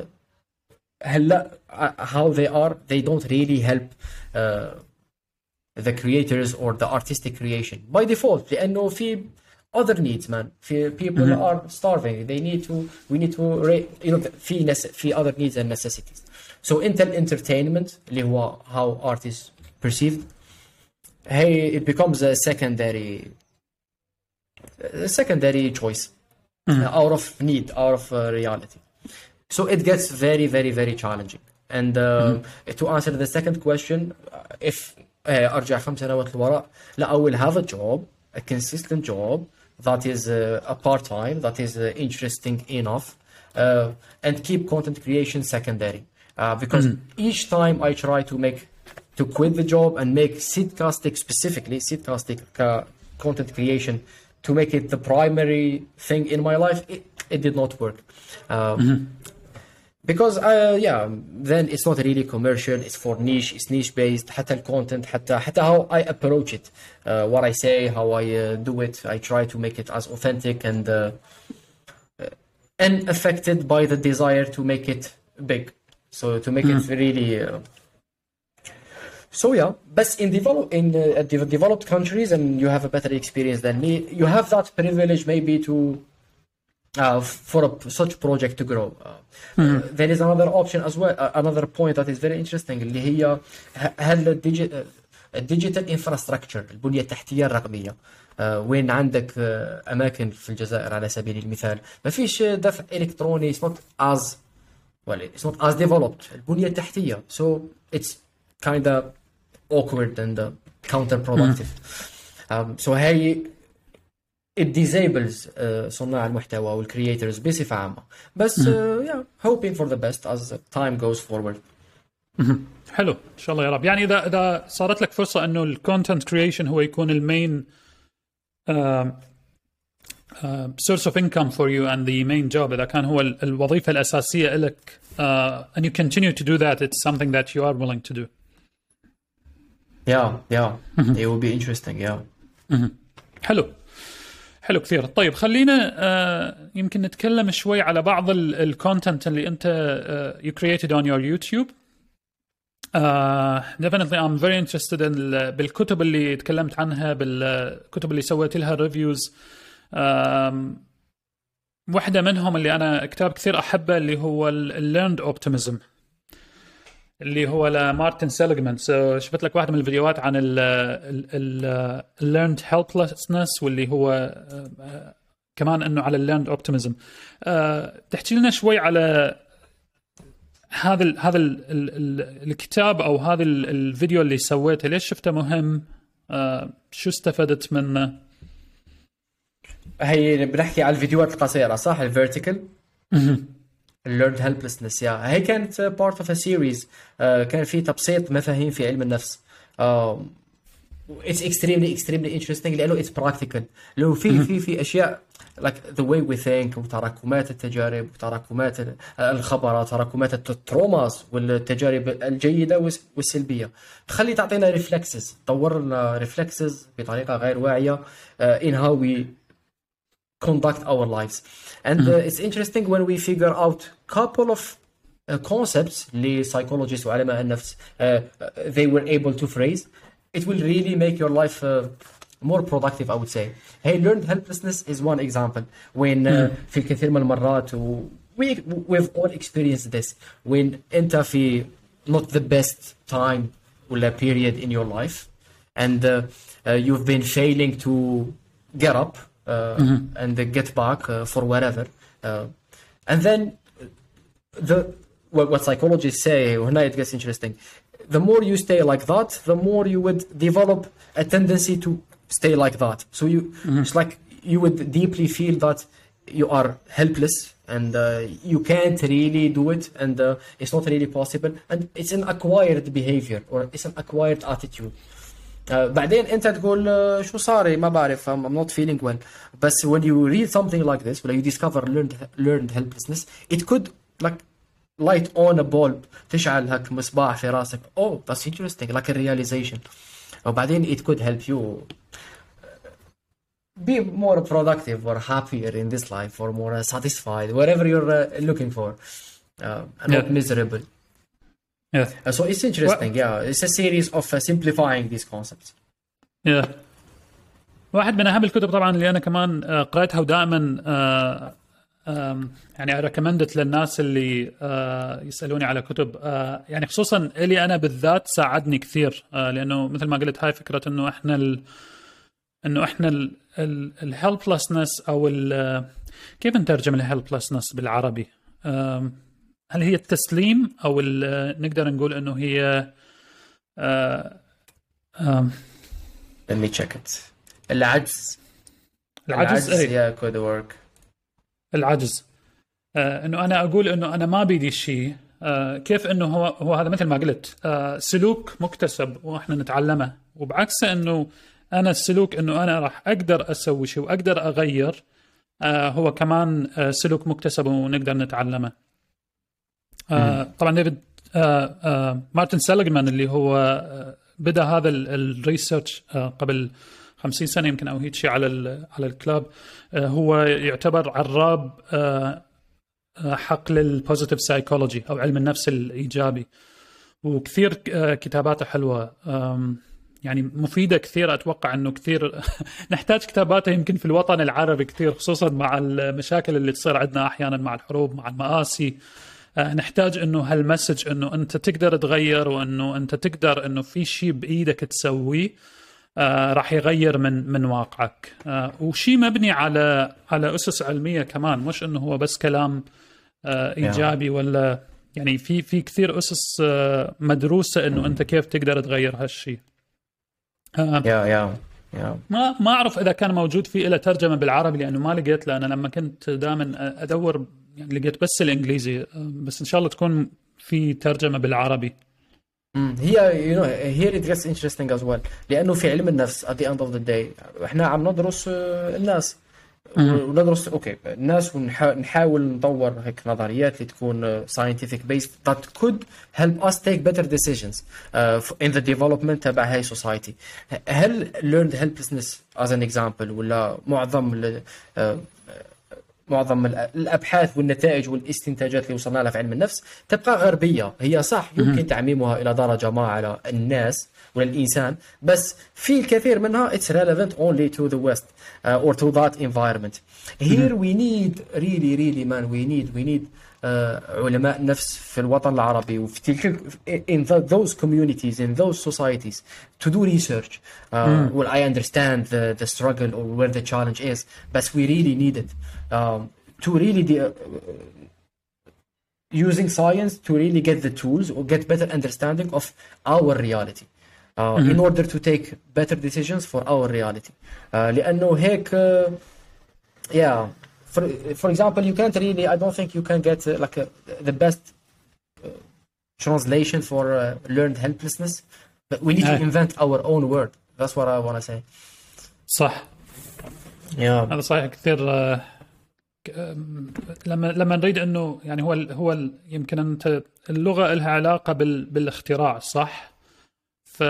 هلا uh, how they are they don't really help uh, the creators or the artistic creation by default لأنه في other needs man في people mm-hmm. are starving they need to we need to you know في نس في other needs and necessities. So intel entertainment اللي هو how art is perceived hey it becomes a secondary a secondary choice mm-hmm. out of need out of uh, reality. So it gets very very very challenging and uh, mm-hmm. to answer the second question if uh, أرجع خمس سنوات للوراء لا I will have a job a consistent job that is uh, a part-time that is uh, interesting enough uh, and keep content creation secondary uh, because mm-hmm. each time I try to make to quit the job and make Sidcastic specifically, Sidcastic uh, content creation, to make it the primary thing in my life, it, it did not work. Um, mm-hmm. Because, uh, yeah, then it's not really commercial, it's for niche, it's niche-based, حتى content, حتى, حتى how I approach it, uh, what I say, how I uh, do it, I try to make it as authentic and uh, unaffected by the desire to make it big. So to make mm-hmm. it really... Uh, So yeah, but in develop in uh, developed countries, and you have a better experience than me, you have that privilege maybe to uh, for a, such project to grow. Uh, mm-hmm. uh, there is another option as well, uh, another point that is very interesting. اللي هي هل الديجي الديجيتال انفراستراكشر البنية التحتية الرقمية. وين عندك أماكن في الجزائر على سبيل المثال ما فيش دفع إلكتروني. It's not as well. It's not as developed. البنية التحتية. So it's kind of awkward and uh, counterproductive. Mm. Um, so هاي it disables uh, صناع المحتوى والcreators بصفة عامة. بس mm. uh, yeah, hoping for the best as time goes forward. Mm-hmm. حلو إن شاء الله يا رب. يعني إذا إذا صارت لك فرصة إنه ال content creation هو يكون المين uh, uh, source of income for you and the main job, إذا كان هو ال- الوظيفة الأساسية لك uh, and you continue to do that, it's something that you are willing to do. Yeah, yeah. Mm-hmm. It will be interesting, yeah. Mm-hmm. حلو. حلو كثير. طيب خلينا uh, يمكن نتكلم شوي على بعض ال content اللي أنت uh, you created on your YouTube. Uh, definitely I'm very interested in ال- بالكتب اللي تكلمت عنها, بالكتب اللي سويت لها reviews. Um, واحدة منهم اللي أنا كتاب كثير أحبه اللي هو ال Learned Optimism. اللي هو لمارتن سيليغمان. so شفت لك واحد من الفيديوهات عن ال ال learned helplessness واللي هو كمان إنه على learned optimism. تحكي لنا شوي على هذا ال هذا ال الكتاب أو هذا الفيديو اللي سويته, ليش شفته مهم, شو استفدت منه؟ هي بنحكي على الفيديوهات القصيرة صح, الvertical. Learned helplessness. Yeah. هي كانت part of a series. Uh, كان في تبسيط مفاهيم في علم النفس. Um, it's extremely extremely interesting لأنه it's practical. لو في في في أشياء like the way we think وتراكمات التجارب وتراكمات الخبرات تراكمات التروماز والتجارب الجيدة والسلبية تخلي تعطينا reflexes, تطور لنا reflexes بطريقة غير واعية uh, in how we conduct our lives. And uh, it's interesting when we figure out couple of uh, concepts the psychologists وعلماء النفس uh, they were able to phrase, it will really make your life uh, more productive, I would say. Hey, learned helplessness is one example. When uh, في الكثير من المرات we, we've all experienced this. When أنت في not the best time or period in your life and uh, uh, you've been failing to get up Uh, mm-hmm. and they get back uh, for whatever uh, and then the what, what psychologists say when it gets interesting, the more you stay like that the more you would develop a tendency to stay like that, so you mm-hmm. it's like you would deeply feel that you are helpless and uh, you can't really do it and uh, it's not really possible and it's an acquired behavior or it's an acquired attitude. Uh, بعدين أنت تقول uh, شو صاري ما بعرف, I'm, I'm not feeling well. بس when you read something like this, when you discover learned learned helplessness, it could like light on a bulb, تشعل هك مصباح في راسك. Oh, that's interesting, like a realization. وبعدين it could help you be more productive or happier in this life or more satisfied, whatever you're uh, looking for, uh, and yeah. not miserable. Yeah. Uh, so it's interesting, What? yeah. It's a series of uh, simplifying these concepts. Yeah. واحد من أهم الكتب طبعاً اللي أنا كمان uh, قرأتها ودائماً uh, um, يعني ركمندت للناس اللي uh, يسألوني على كتب uh, يعني خصوصاً اللي أنا بالذات ساعدني كثير uh, لأنه مثل ما قلت هاي فكرة إنه إحنا ال... إنه إحنا ال... ال... ال helplessness أو ال... كيف نترجم ال helplessness بالعربي؟ uh, هل هي التسليم أو نقدر نقول إنه هي آه آه Let me check it. العجز العجز, العجز yeah could work العجز آه إنه أنا أقول إنه أنا ما بدي شيء كيف انه هو هو هذا مثل ما قلت سلوك مكتسب واحنا نتعلمه، وبعكسه انه انا السلوك انه انا راح اقدر اسوي شيء واقدر اغير هو كمان سلوك مكتسب ونقدر نتعلمه. طبعا ديفيد مارتن سيليغمان اللي هو بدا هذا الريسيرش قبل خمسين سنه يمكن او هيك شيء على على الكلاب، هو يعتبر عراب حقل البوزيتيف سايكولوجي او علم النفس الايجابي، وكثير كتاباته حلوه يعني مفيده كثير. اتوقع انه كثير نحتاج كتاباته يمكن في الوطن العربي كثير، خصوصا مع المشاكل اللي تصير عندنا احيانا مع الحروب مع المآسي. نحتاج انه هالمسج انه انت تقدر تغير، وانه انت تقدر انه في شيء بايدك تسويه آه، راح يغير من من واقعك، آه، وشيء مبني على على أسس علمية كمان، مش إنه هو بس كلام آه، إيجابي ولا يعني في في كثير أسس آه، مدروسة إنه أنت كيف تقدر تغير هالشيء. آه، يا يا يا ما ما أعرف إذا كان موجود فيه إلى ترجمة بالعربي لأنه ما لقيت له، أنا لما كنت دائما أدور يعني لقيت بس الإنجليزي، آه، بس إن شاء الله تكون في ترجمة بالعربي. هي you know here it gets interesting as well لأنه في علم النفس at the end of the day إحنا عم ندرس الناس وندرس أوكي الناس ونحاول نطور هيك نظريات اللي تكون scientific based that could help us take better decisions in the development تبع هاي society. هل learned helplessness as an example ولا معظم معظم الأبحاث والنتائج والاستنتاجات اللي وصلنا لها في علم النفس تبقى غربية؟ هي صح يمكن تعميمها إلى درجة ما على الناس وللإنسان، بس في الكثير منها it's relevant only to the West uh, or to that environment. Here we need really really man we need we need uh, علماء نفس في الوطن العربي وفي تلك in the, those communities in those societies to do research. Uh, well I understand the, the struggle or where the challenge is, but we really need it. Um, to really de- uh, using science to really get the tools or get better understanding of our reality uh, mm-hmm. in order to take better decisions for our reality. Uh, لأنه هيك uh, yeah for for example you can't really I don't think you can get uh, like a, the best uh, translation for uh, learned helplessness, but we need yeah. to invent our own word. That's what I want to say. صح. Yeah. هذا صحيح كثير. Uh... لما لما نريد انه يعني هو ال هو ال يمكن انت اللغه لها علاقه بال بالاختراع صح، ف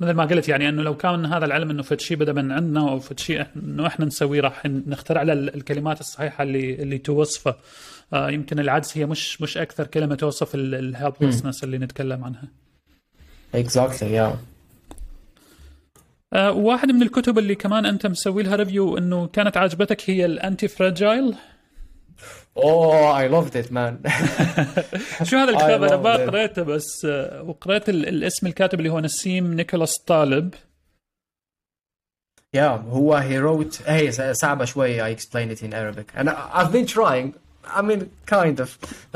مثل ما قلت يعني انه لو كان هذا العلم انه فد شيء بدا من عندنا او فد شيء انه احنا نسويه راح نخترع له الكلمات الصحيحه اللي اللي توصفه. آه يمكن العجز هي مش مش اكثر كلمه توصف الهيلبلسنس اللي نتكلم عنها. اكزاكتلي yeah. واحد من الكتب اللي كمان أنت مسوي لها ريفيو إنه كانت عجبتك هي الأنتي فراجايل. أوه I loved it man. شو هذا الكتاب؟ أنا ما قرأته بس وقرأت الاسم الكاتب اللي هو نسيم نيكولاس طالب. يا yeah, هو he wrote هي صعبة شوية I explain it in Arabic and I've been trying I mean kind of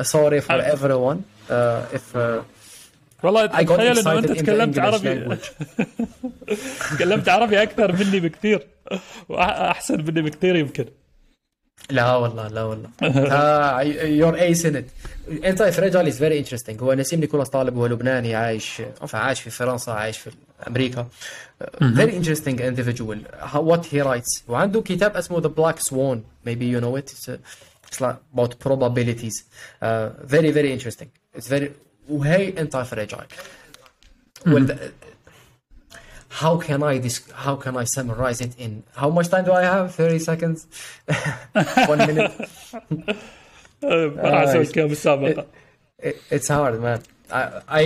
sorry for everyone uh, if uh... والله اتخيل انه انت تكلمت عربي تكلمت عربي اكثر مني بكثير واحسن مني بكثير يمكن. لا والله لا والله يور اي سنت انتي فراجايل از فيري انترستينج. هو نسيم نيكولاس طالب هو لبناني عايش او عايش في فرنسا عايش في امريكا. فيري انترستينج انديفيدوال وات هي رايتس، وعنده كتاب اسمه ذا بلاك سوان ميبي يو نو ات about probabilities uh, very very interesting it's very وهي انت fragile. Well, the, how can I dis- how can I summarize it in how much time do I have? thirty seconds, one minute. it, it, it's hard, man. I, I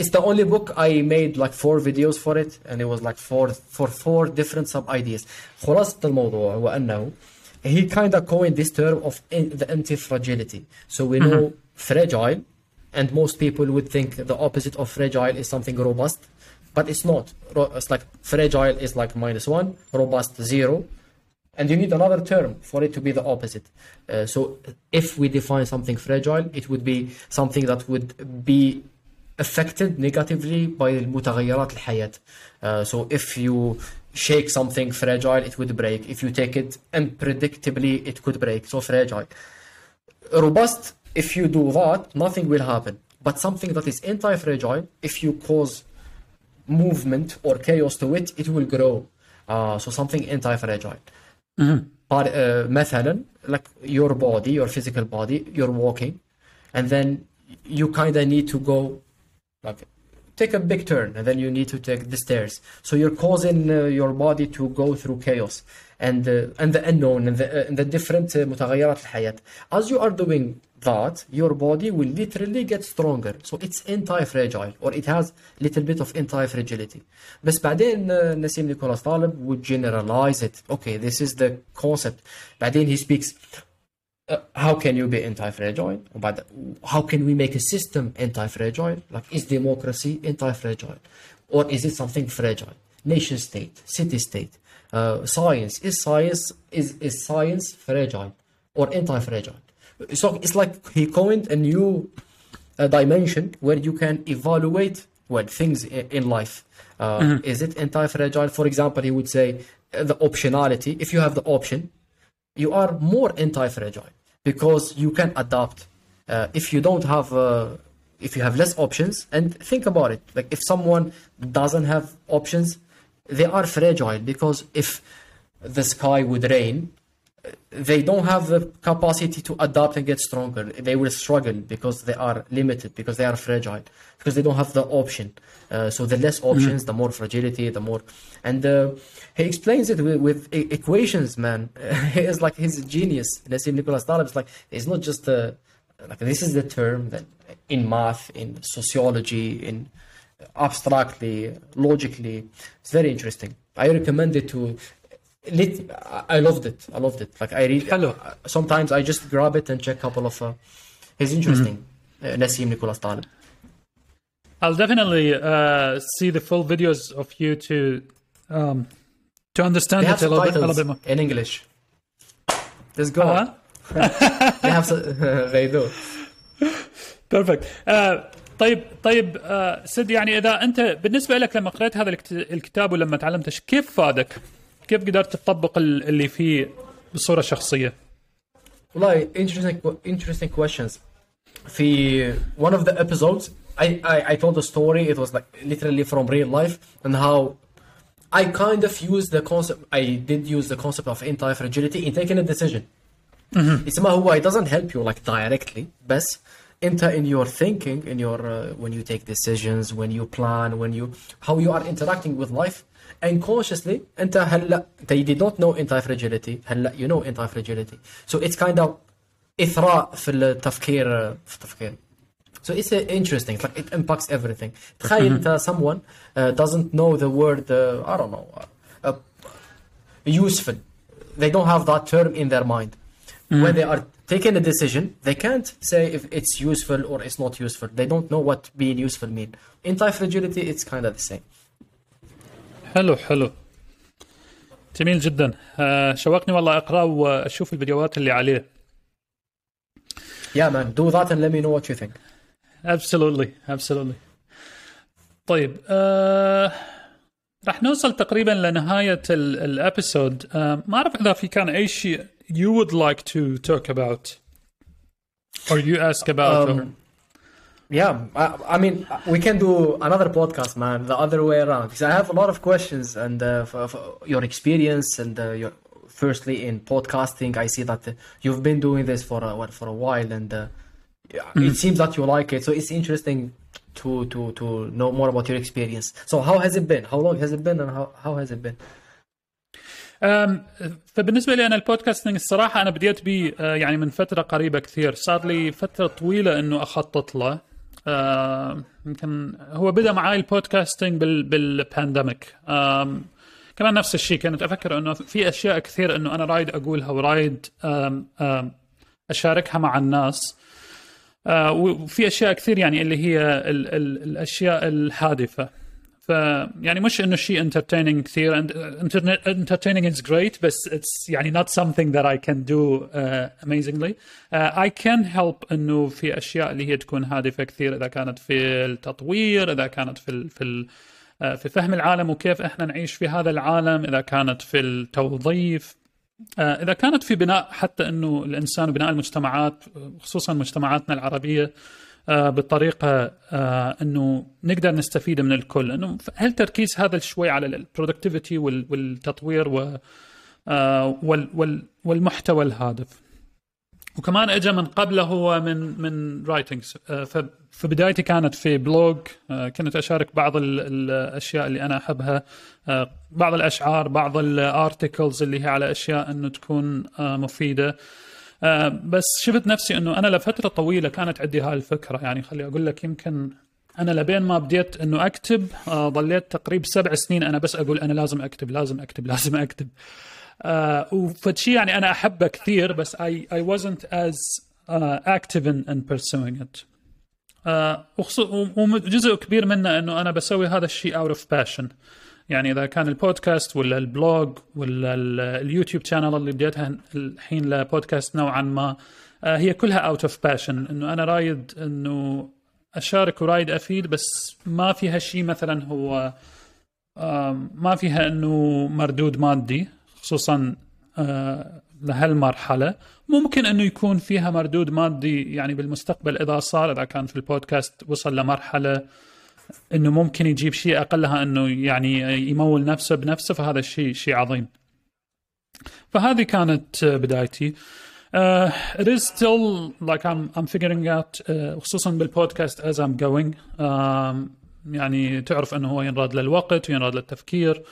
it's the only book I made like four videos for it, and it was like four for four different sub ideas. خلاصة الموضوع هو أنه he kind of coined this term of in, the anti-fragility. So we know fragile. And most people would think the opposite of fragile is something robust, but it's not. It's like fragile is like minus one, robust zero, and you need another term for it to be the opposite. Uh, so if we define something fragile, it would be something that would be affected negatively by المتغيرات الحياة. Uh, so if you shake something fragile, it would break. If you take it unpredictably, it could break. So fragile. Robust if you do that, nothing will happen. But something that is anti-fragile, if you cause movement or chaos to it, it will grow. Uh, so something anti-fragile. Mm-hmm. But, uh, مثلا, like your body, your physical body, you're walking, and then you kind of need to go, like, take a big turn, and then you need to take the stairs. So you're causing uh, your body to go through chaos and uh, and the unknown and the, uh, and the different uh, متغيرات الحياة. As you are doing that, your body will literally get stronger. So it's anti-fragile, or it has a little bit of anti-fragility. بس بعدين Nassim Nicholas Taleb would generalize it. Okay, this is the concept. بعدين he speaks, uh, how can you be anti-fragile? But how can we make a system anti-fragile? Like, is democracy anti-fragile? Or is it something fragile? Nation state, city state, uh, science. Is science, is, is science fragile or anti-fragile? So it's like he coined a new uh, dimension where you can evaluate well things in, in life. Uh, mm-hmm. Is it anti-fragile? For example, he would say uh, the optionality. If you have the option, you are more anti-fragile because you can adapt. Uh, if you don't have, uh, if you have less options, and think about it, like if someone doesn't have options, they are fragile because if the sky would rain, they don't have the capacity to adapt and get stronger. They will struggle because they are limited, because they are fragile, because they don't have the option. Uh, so the less options, mm-hmm. the more fragility, the more. And uh, he explains it with, with e- equations, man. He is like, he's a genius. Nassim Nicholas Taleb is like, it's not just a, like, this is the term that in math, in sociology, in abstractly, logically, it's very interesting. I recommend it to. Lit- I loved it. I loved it. Like I read. Hello. Sometimes I just grab it and check a couple of. Uh, it's interesting. Mm-hmm. Uh, Nassim Nicholas Taleb. I'll definitely uh, see the full videos of you to um, to understand it a little, bit, a little bit more in English. Let's go. Uh-huh. They have. So- they do. Perfect. Uh, طيب طيب uh, سيد, يعني إذا أنت بالنسبة لك لما قرأت هذا الكتاب ولما تعلمتش, كيف فادك؟ كيف قدرت تطبق اللي فيه بصورة شخصية؟ والله interesting interesting questions. في one of the episodes I, I I told a story. It was like literally from real life and how I kind of used the concept. I did use the concept of anti-fragility in taking a decision. It's ما هو it doesn't help you like directly, بس انت in your thinking, in your uh, when you take decisions, when you plan, when you how you are interacting with life. And consciously, أنت هلا they did not know anti-fragility. هلا you know anti-fragility. So it's kind of إثراء في التفكير في التفكير. So it's uh, interesting. Like it impacts everything. تخيل أنت someone uh, doesn't know the word uh, I don't know uh, useful. They don't have that term in their mind. Mm. When they are taking a decision, they can't say if it's useful or it's not useful. They don't know what being useful mean. Anti-fragility, it's kind of the same. حلو حلو جميل جدا. آه شوقني والله اقرا واشوف الفيديوهات اللي عليه. Yeah man, do that and let me know what you think. Absolutely, absolutely. طيب آه راح نوصل تقريبا لنهاية الابيسود. آه ما اعرف اذا في كان اي شيء you would like to talk about or you ask about um, or... Yeah, I, I mean, we can do another podcast, man, the other way around. Because I have a lot of questions and uh, for, for your experience and uh, your, firstly in podcasting, I see that uh, you've been doing this for a, for a while and uh, mm-hmm. it seems that you like it. So it's interesting to, to, to know more about your experience. So how has it been? How long has it been and how, how has it been? أم فبالنسبة لي أنا البودكاستنج الصراحة أنا بديت بي يعني من فترة قريبة كثير. صار لي فترة طويلة إنه أخطط له. آه، يمكن هو بدأ معاي البودكاستينج بال بالبانديميك. آم، كمان نفس الشيء كنت أفكر إنه في أشياء كثير إنه أنا رايد أقولها ورايد آم، آم، أشاركها مع الناس. آه، وفي أشياء كثير يعني اللي هي ال ال الأشياء الهادفة. فيعني مش إنه شيء entertaining كثير. entertaining is great بس it's يعني not something that I can do uh, amazingly. Uh, I can help إنه في أشياء اللي هي تكون هادفة كثير, إذا كانت في التطوير, إذا كانت في ال في ال في فهم العالم وكيف إحنا نعيش في هذا العالم, إذا كانت في التوظيف إذا كانت في بناء حتى أنه الإنسان وبناء المجتمعات خصوصاً مجتمعاتنا العربية بطريقة أنه نقدر نستفيد من الكل، أنه هل تركيز هذا شوي على البرودكتيفيتي والتطوير والمحتوى الهادف، وكمان أجا من قبله هو من من رايتنجز. في بدايتي كانت في بلوج، كنت أشارك بعض الأشياء اللي أنا أحبها، بعض الأشعار، بعض الأرتيكلز اللي هي على أشياء أنه تكون مفيدة. بس شفت نفسي أنه أنا لفترة طويلة كانت عندي هالفكرة، يعني خلي أقول لك يمكن أنا لبين ما بديت أنه أكتب ضليت تقريب سبع سنين أنا بس أقول أنا لازم أكتب لازم أكتب لازم أكتب. Uh, وفتشي يعني أنا أحبه كثير، بس I I wasn't as uh, active in, in pursuing it. Uh, وخصو وجزء كبير منه إنه أنا بسوي هذا الشيء out of passion. يعني إذا كان البودكاست ولا البلوج ولا اليوتيوب شانل اللي بديتها الحين لبودكاست نوعاً ما، uh, هي كلها out of passion، إنه أنا رايد إنه أشارك ورايد أفيد، بس ما فيها شيء مثلاً هو uh, ما فيها إنه مردود مادي، خصوصا لهالمرحلة. ممكن أنه يكون فيها مردود مادي يعني بالمستقبل إذا صار، إذا كان في البودكاست وصل لمرحلة أنه ممكن يجيب شيء أقلها أنه يعني يمول نفسه بنفسه، فهذا الشيء شيء عظيم. فهذه كانت بدايتي. Uh, it is still like I'm, I'm figuring out uh, خصوصا بالبودكاست as I'm going. um, يعني تعرف أنه هو ينراد للوقت وينراد للتفكير.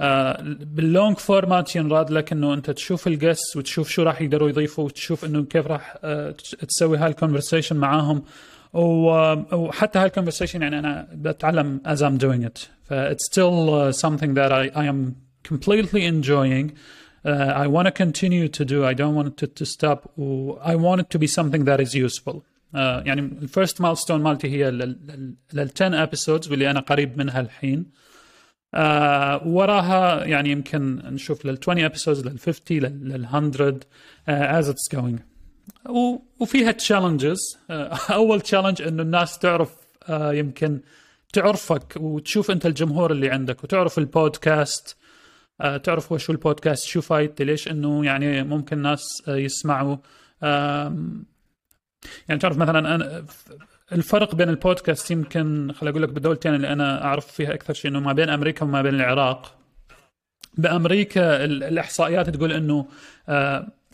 آه باللونج فورمات ينراد لك انه انت تشوف الجس وتشوف شو راح يقدروا يضيفوا، وتشوف انه كيف راح آه تسوي هالكونفرسيشن معاهم، وحتى هالكونفرسيشن يعني انا بتعلم as I'm doing it. ف it's still uh, something that I, I am completely enjoying. uh, I want to continue to do. I don't want it to, to stop. I want it to be something that is useful. uh, يعني ال first milestone مالتي هي لل عشرة episodes واللي انا قريب منها الحين. آه وراها يعني يمكن نشوف لل عشرين episodes، لل خمسين، لل مية آه as it's going. و- وفيها challenges. آه أول challenge إنه الناس تعرف، آه يمكن تعرفك وتشوف أنت الجمهور اللي عندك وتعرف البودكاست، آه تعرف وشو البودكاست، شو فايدته، ليش إنه يعني ممكن ناس آه يسمعوا. آه يعني تعرف مثلا أنا الفرق بين البودكاست يمكن خلي أقول لك بالدولتين اللي أنا أعرف فيها أكثر شيء، إنه ما بين أمريكا وما بين العراق. بأمريكا الإحصائيات تقول إنه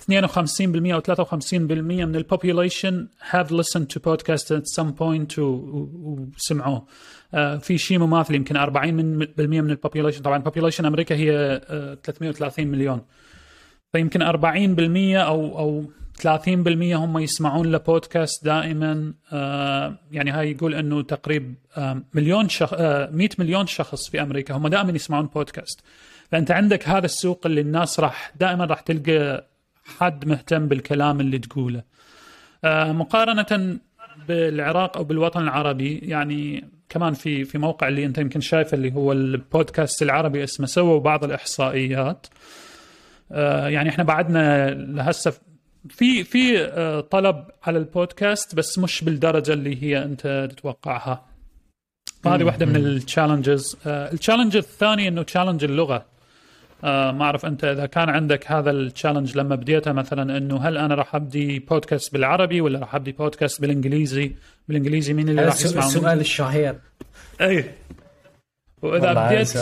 اثنين وخمسين بالمئة أو ثلاثة وخمسين بالمئة من البوبوليشن have listened to podcasts at some point وسمعوه. في شيء مماثل يمكن أربعين بالمئة من البوبوليشن، طبعاً البوبوليشن أمريكا هي ثلاثمية وثلاثين مليون، فيمكن أربعين بالمئة أو أو ثلاثين بالمئة هم يسمعون لبودكاست دائما. آه يعني هاي يقول انه تقريب آه مليون شخ... آه مئة مليون شخص في امريكا هم دائما يسمعون بودكاست. فانت عندك هذا السوق اللي الناس راح دائما راح تلقى حد مهتم بالكلام اللي تقوله. آه مقارنة بالعراق او بالوطن العربي، يعني كمان في في موقع اللي انت يمكن شايفه اللي هو البودكاست العربي اسمه، سووا بعض الاحصائيات. آه يعني احنا بعدنا لهسه في في طلب على البودكاست، بس مش بالدرجه اللي هي انت تتوقعها. فهذه واحده من التشالنجز. التشالنج الثاني انه تشالنج اللغه. ما اعرف انت اذا كان عندك هذا التشالنج لما بديته، مثلا انه هل انا راح ابدي بودكاست بالعربي ولا راح ابدي بودكاست بالانجليزي؟ بالانجليزي مين اللي راح يسمعه؟ السؤال الشهير. اي واذا بديت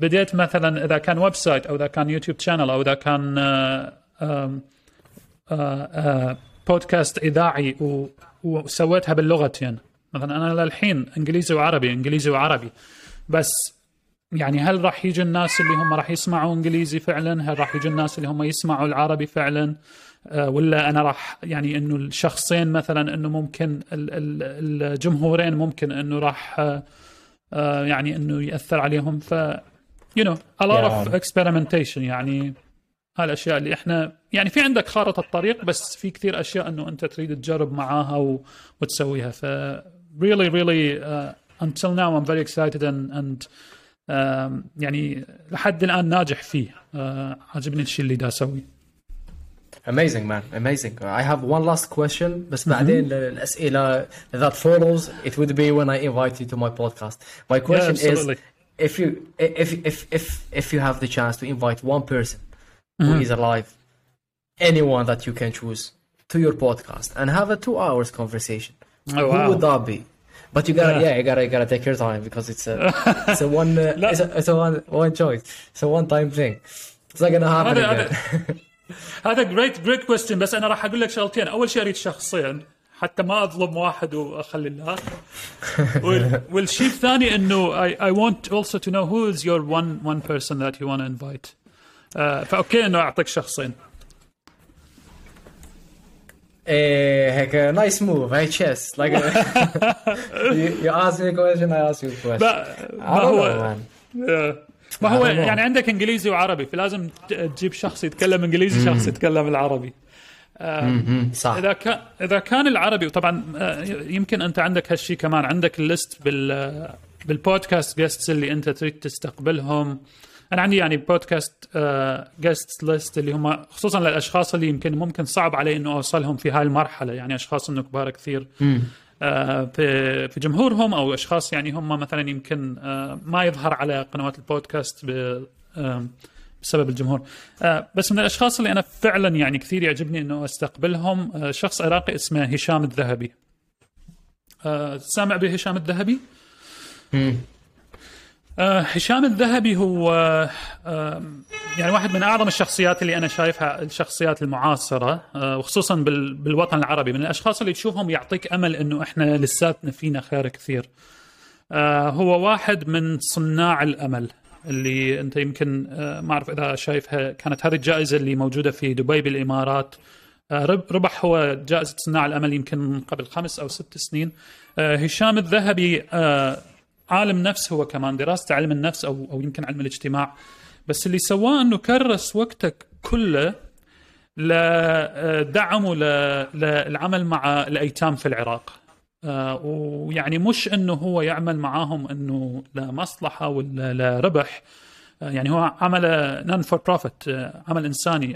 بديت مثلا اذا كان ويب سايت او اذا كان يوتيوب شانل او اذا كان بودكاست إذاعي وسويتها باللغتين، مثلا أنا للحين إنجليزي وعربي إنجليزي وعربي، بس يعني هل راح يجي الناس اللي هم راح يسمعوا إنجليزي فعلا؟ هل راح يجي الناس اللي هم يسمعوا العربي فعلا؟ ولا أنا راح يعني إنه الشخصين مثلا إنه ممكن الجمهورين ممكن إنه راح يعني إنه يأثر عليهم. ف you know a lot of experimentation. يعني هالأشياء اللي إحنا يعني في عندك خارطة الطريق، بس في كثير أشياء إنه أنت تريد تجرب معاها و... وتسويها. ف really really uh, until now I'm very excited and and uh, يعني لحد الآن ناجح فيه. uh, عجبني الشيء اللي دا أسوي. Amazing man, amazing. I have one last question. بس بعدين mm-hmm. الأسئلة that follows it would be when I invite you to my podcast. My question yeah, is if you if if if if you have the chance to invite one person who is alive, anyone that you can choose to your podcast and have a two hours conversation. Oh, wow. Who would that be? But you gotta, yeah, yeah you gotta, you gotta take your time because it's a, it's a one, uh, it's, a, it's a one, one choice. It's a one-time thing. It's not gonna happen again. هذا great, great question. بس أنا راح أقول لك شغلتين. أول شيء أريد شخصيا حتى ما أظلم واحد وأخلي الآخر. والشيء الثاني إنه I, I want also to know who is your one, one person that you want to invite. Uh, فأوكي إنه أعطيك شخصين. Hey, heck, uh, nice move. Hey, chess. Like a, you, you ask me a question, I ask you a question. But, I don't know, man. Yeah. ما هو يعني عندك إنجليزي وعربي فلازم تجيب شخص يتكلم إنجليزي شخص يتكلم العربي. صح. إذا كان إذا كان العربي وطبعا يمكن أنت عندك هالشي كمان عندك الليست بال بالبودكاست جيستس اللي أنت تريد تستقبلهم. أنا عندي يعني بودكاست جيستس ليست اللي هم خصوصا للأشخاص اللي يمكن ممكن صعب علي إنه أوصلهم في هاي المرحلة, يعني أشخاص إنه كبار كثير في في جمهورهم أو أشخاص يعني هم مثلا يمكن ما يظهر على قنوات البودكاست بسبب الجمهور. بس من الأشخاص اللي أنا فعلا يعني كثير يعجبني إنه أستقبلهم شخص عراقي اسمه هشام الذهبي. سامع بهشام الذهبي؟ هشام الذهبي هو يعني واحد من أعظم الشخصيات اللي أنا شايفها, الشخصيات المعاصرة وخصوصاً بالوطن العربي, من الأشخاص اللي تشوفهم يعطيك أمل إنه إحنا لساتنا فينا خير كثير. هو واحد من صناع الأمل اللي أنت يمكن ما أعرف إذا شايفها, كانت هذه الجائزة اللي موجودة في دبي بالإمارات, ربح هو جائزة صناع الأمل يمكن قبل خمس أو ست سنين. هشام الذهبي عالم نفس, هو كمان دراسة علم النفس أو أو يمكن علم الاجتماع, بس اللي سواه إنه كرس وقتك كله لدعمه للعمل مع الأيتام في العراق, ويعني مش إنه هو يعمل معاهم إنه لمصلحة ولا لربح, يعني هو عمل نون فور بروفيت, عمل إنساني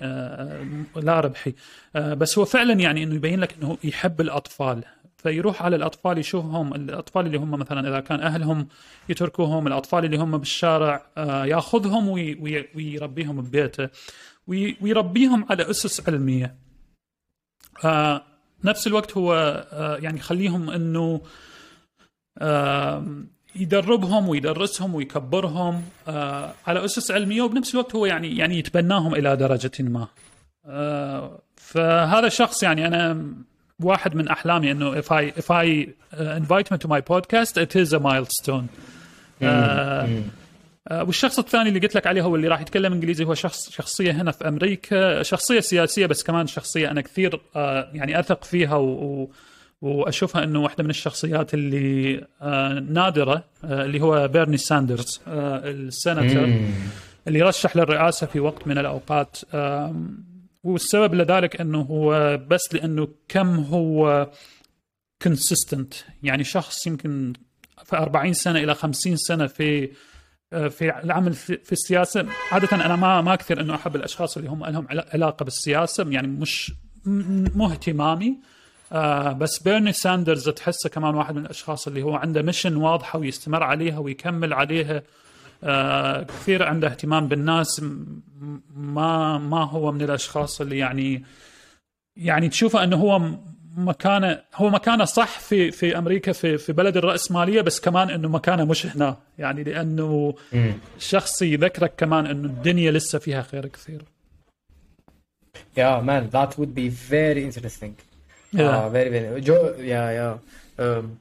لا ربحي, بس هو فعلا يعني إنه يبين لك إنه يحب الأطفال, فيروح على الأطفال يشوفهم, الأطفال اللي هم مثلا إذا كان أهلهم يتركوهم, الأطفال اللي هم بالشارع يأخذهم ويربيهم ببيته ويربيهم على أسس علمية. نفس الوقت هو يعني خليهم أنه يدربهم ويدرسهم ويكبرهم على أسس علمية, وبنفس الوقت هو يعني يعني يتبناهم إلى درجة ما. فهذا الشخص يعني أنا واحد من أحلامي إنه if I if I uh, invite him to my podcast it is a milestone. uh, والشخص الثاني اللي قلت لك عليه هو اللي راح يتكلم إنجليزي, هو شخص شخصية هنا في أمريكا, شخصية سياسية بس كمان شخصية أنا كثير uh, يعني أثق فيها و, و, وأشوفها إنه واحدة من الشخصيات اللي uh, نادرة, uh, اللي هو بيرني ساندرز, uh, السيناتور اللي رشح للرئاسة في وقت من الأوقات. uh, والسبب لذلك أنه هو بس لأنه كم هو consistent, يعني شخص يمكن في أربعين سنة إلى خمسين سنة في في العمل في السياسة. عادة أنا ما ما كثير أنه أحب الأشخاص اللي هم لهم علاقة بالسياسة, يعني مش مو اهتمامي, بس بيرني ساندرز تحسه كمان واحد من الأشخاص اللي هو عنده ميشن واضحة ويستمر عليها ويكمل عليها, كثير عنده اهتمام بالناس. ما ما هو من الأشخاص اللي يعني يعني تشوفه أنه هو مكانه هو مكانه صح في في أمريكا في في بلد الرأسمالية, بس كمان أنه مكانه مش هنا, يعني لأنه شخص يذكرك كمان أنه الدنيا لسه فيها خير كثير. Yeah man, that would be very interesting. Yeah, uh, very very. Jo- yeah yeah. Um,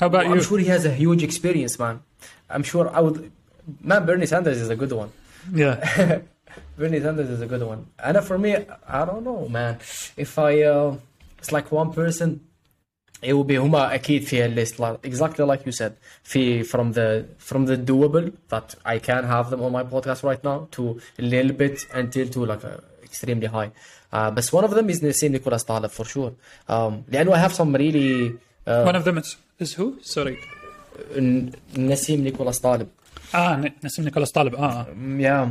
How about I'm you? I'm sure he has a huge experience, man. I'm sure I would. Man, Bernie Sanders is a good one. Yeah, Bernie Sanders is a good one. And for me, I don't know, man. If I, uh, it's like one person, it will be هما أكيد في list, like, exactly like you said. في from the from the doable that I can have them on my podcast right now to a little bit until to like uh, extremely high. Uh, but one of them is Nassim Nicholas Taleb for sure. Um, لأنه I have some really. Uh, one of them is, is who? Sorry. Nassim Nicholas Taleb. Ah, Nassim Nicholas Taleb. Ah, yeah,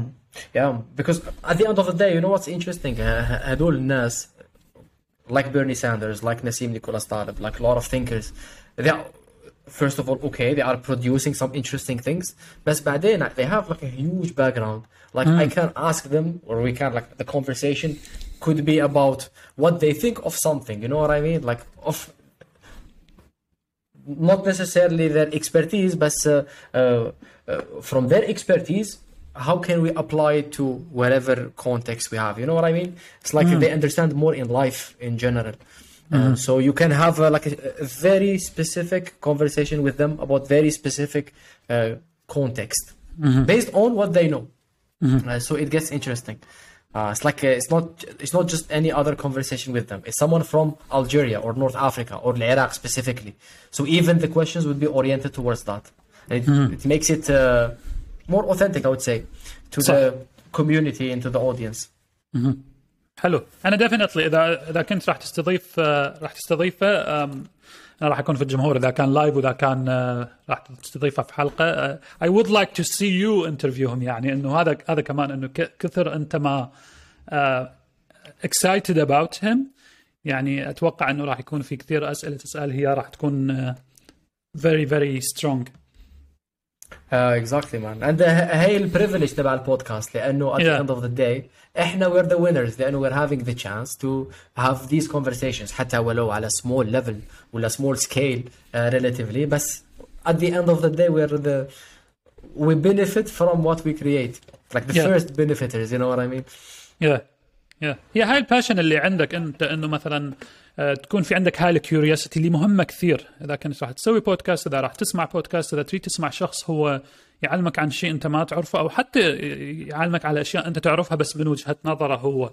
yeah. Because at the end of the day, you know what's interesting? هدول الناس, like Bernie Sanders, like Nassim Nicholas Taleb, like a lot of thinkers, they first of all, okay, they are producing some interesting things, but بعدين they have like a huge background. Like mm. I can ask them, or we can, like the conversation could be about what they think of something. You know what I mean? Like of not necessarily their expertise, but uh, uh, uh, from their expertise, how can we apply it to whatever context we have? You know what I mean? It's like mm. they understand more in life in general. Mm-hmm. Uh, so you can have uh, like a, a very specific conversation with them about very specific uh, context mm-hmm. based on what they know. Mm-hmm. Uh, so it gets interesting. Uh, it's like a, it's not it's not just any other conversation with them. It's someone from Algeria or North Africa or Iraq specifically. So even the questions would be oriented towards that. And it, mm-hmm. it makes it uh, more authentic, I would say, to so- the community and to the audience. Mm-hmm. حلو. أنا definitely إذا إذا كنت راح تستضيف راح تستضيفه أنا راح أكون في الجمهور إذا كان لايف وإذا كان راح تستضيفه في حلقة. I would like to see you interview him, يعني إنه هذا هذا كمان إنه كثر أنت ما excited about him, يعني أتوقع إنه راح يكون في كثير أسئلة تسأل هي راح تكون very very strong. Uh, exactly man, and the, هاي ال privilege تبع البودكاست لأنه at yeah. the end of the day إحنا we're the winners لأنه we're having the chance to have these conversations حتى ولو على small level ولا small scale uh, relatively, بس at the end of the day we're the we benefit from what we create, like the yeah. first benefiters, you know what I mean? Yeah, yeah. هي هاي ال passion اللي عندك أنت إنه مثلاً تكون في عندك هاي الكيوريوسيتي اللي مهمة كثير إذا كنت راح تسوي بودكاست, إذا راح تسمع بودكاست, إذا تريد تسمع شخص هو يعلمك عن شيء أنت ما تعرفه أو حتى يعلمك على أشياء أنت تعرفها بس من وجهة نظره هو.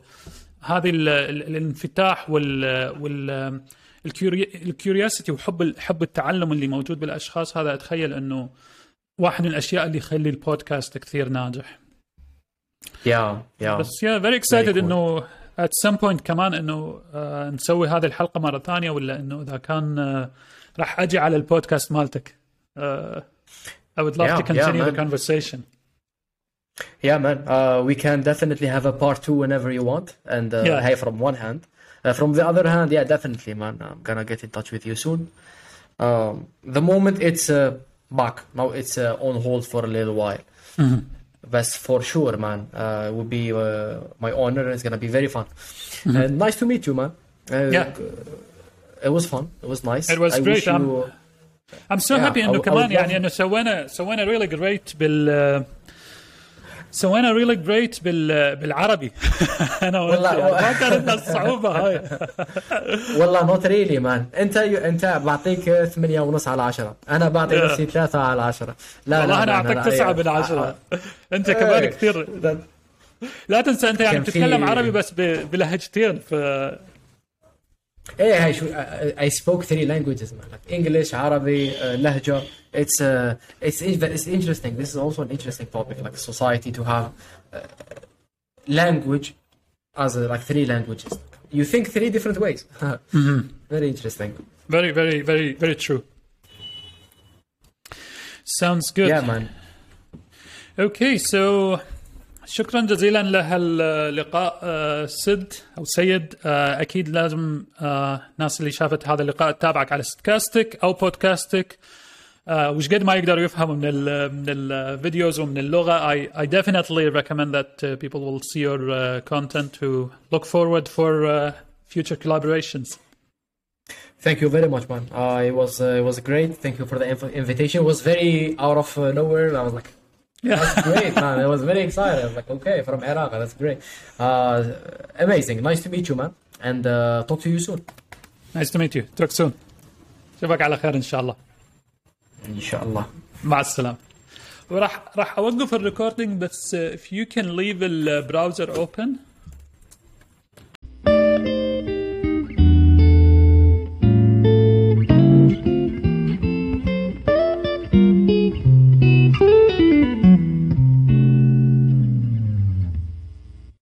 هذه الانفتاح وال والكيوريوسيتي وحب حب التعلم اللي موجود بالأشخاص, هذا أتخيل أنه واحد من الأشياء اللي يخلي البودكاست كثير ناجح. yeah yeah بس yeah very excited very cool. إنه at some point كمان إنه آه نسوي هذه الحلقة مرة ثانية, ولا إنه إذا كان آه راح أجي على البودكاست مالتك. آه I would love yeah, to continue yeah, the conversation. Yeah man, uh, we can definitely have a part two whenever you want. And uh, yeah. hey, from one hand, uh, from the other hand, yeah, definitely man, I'm gonna get in touch with you soon. Um, the moment it's uh, back, now it's uh, on hold for a little while. Mm-hmm. But for sure, man, uh, it would be uh, my honor, and it's going to be very fun. Mm-hmm. Uh, nice to meet you, man. Uh, yeah. It was fun. It was nice. It was I great. I'm, you, uh, I'm so yeah, happy أنه كمان يعني أنه سوينا سوينا really great بال سوينا really great بال بالعربي. أنا والله ما كانت الصعوبة هاي. والله not really, man. أنت أنت بعطيك ثمانية ونص على عشرة, أنا بعطيك نفسي ثلاثة على عشرة. لا والله لا أنا أعطيك تسعة من عشرة. أنت كمان كثير. لا تنسى أنت يعني تتكلم عربي بس بلهجتين. ف إيه هاي شو I spoke three languages, man. Like English, عربي, uh, لهجة. It's uh, it's it's interesting. This is also an interesting topic, like society to have uh, language as a, like three languages. You think three different ways. mm-hmm. Very interesting. Very, very, very, very true. Sounds good. Yeah, man. Okay, so. شكرا جزيلا لهاللقاء سيد أو سيد. أكيد لازم الناس اللي شافت هذا اللقاء تتابعك على سيدكاستك أو بودكاستك وش قد ما يقدروا يفهموا من ال من الفيديوز ومن اللغة. I I definitely recommend that people will see your content to look forward for future collaborations. Thank you very much, man. Uh, it was uh, it was great. Thank you for the invitation. It was very out of nowhere. I was like. Yeah. That's great, man. I was very excited. I was like, okay, from Iraq, that's great. Uh, amazing. Nice to meet you, man. And uh, talk to you soon. Nice to meet you. Talk soon. شوفك على خير إن شاء الله. إن شاء الله. مع السلامة. ورح رح أوقف الريكوردينج بس if you can leave the browser open.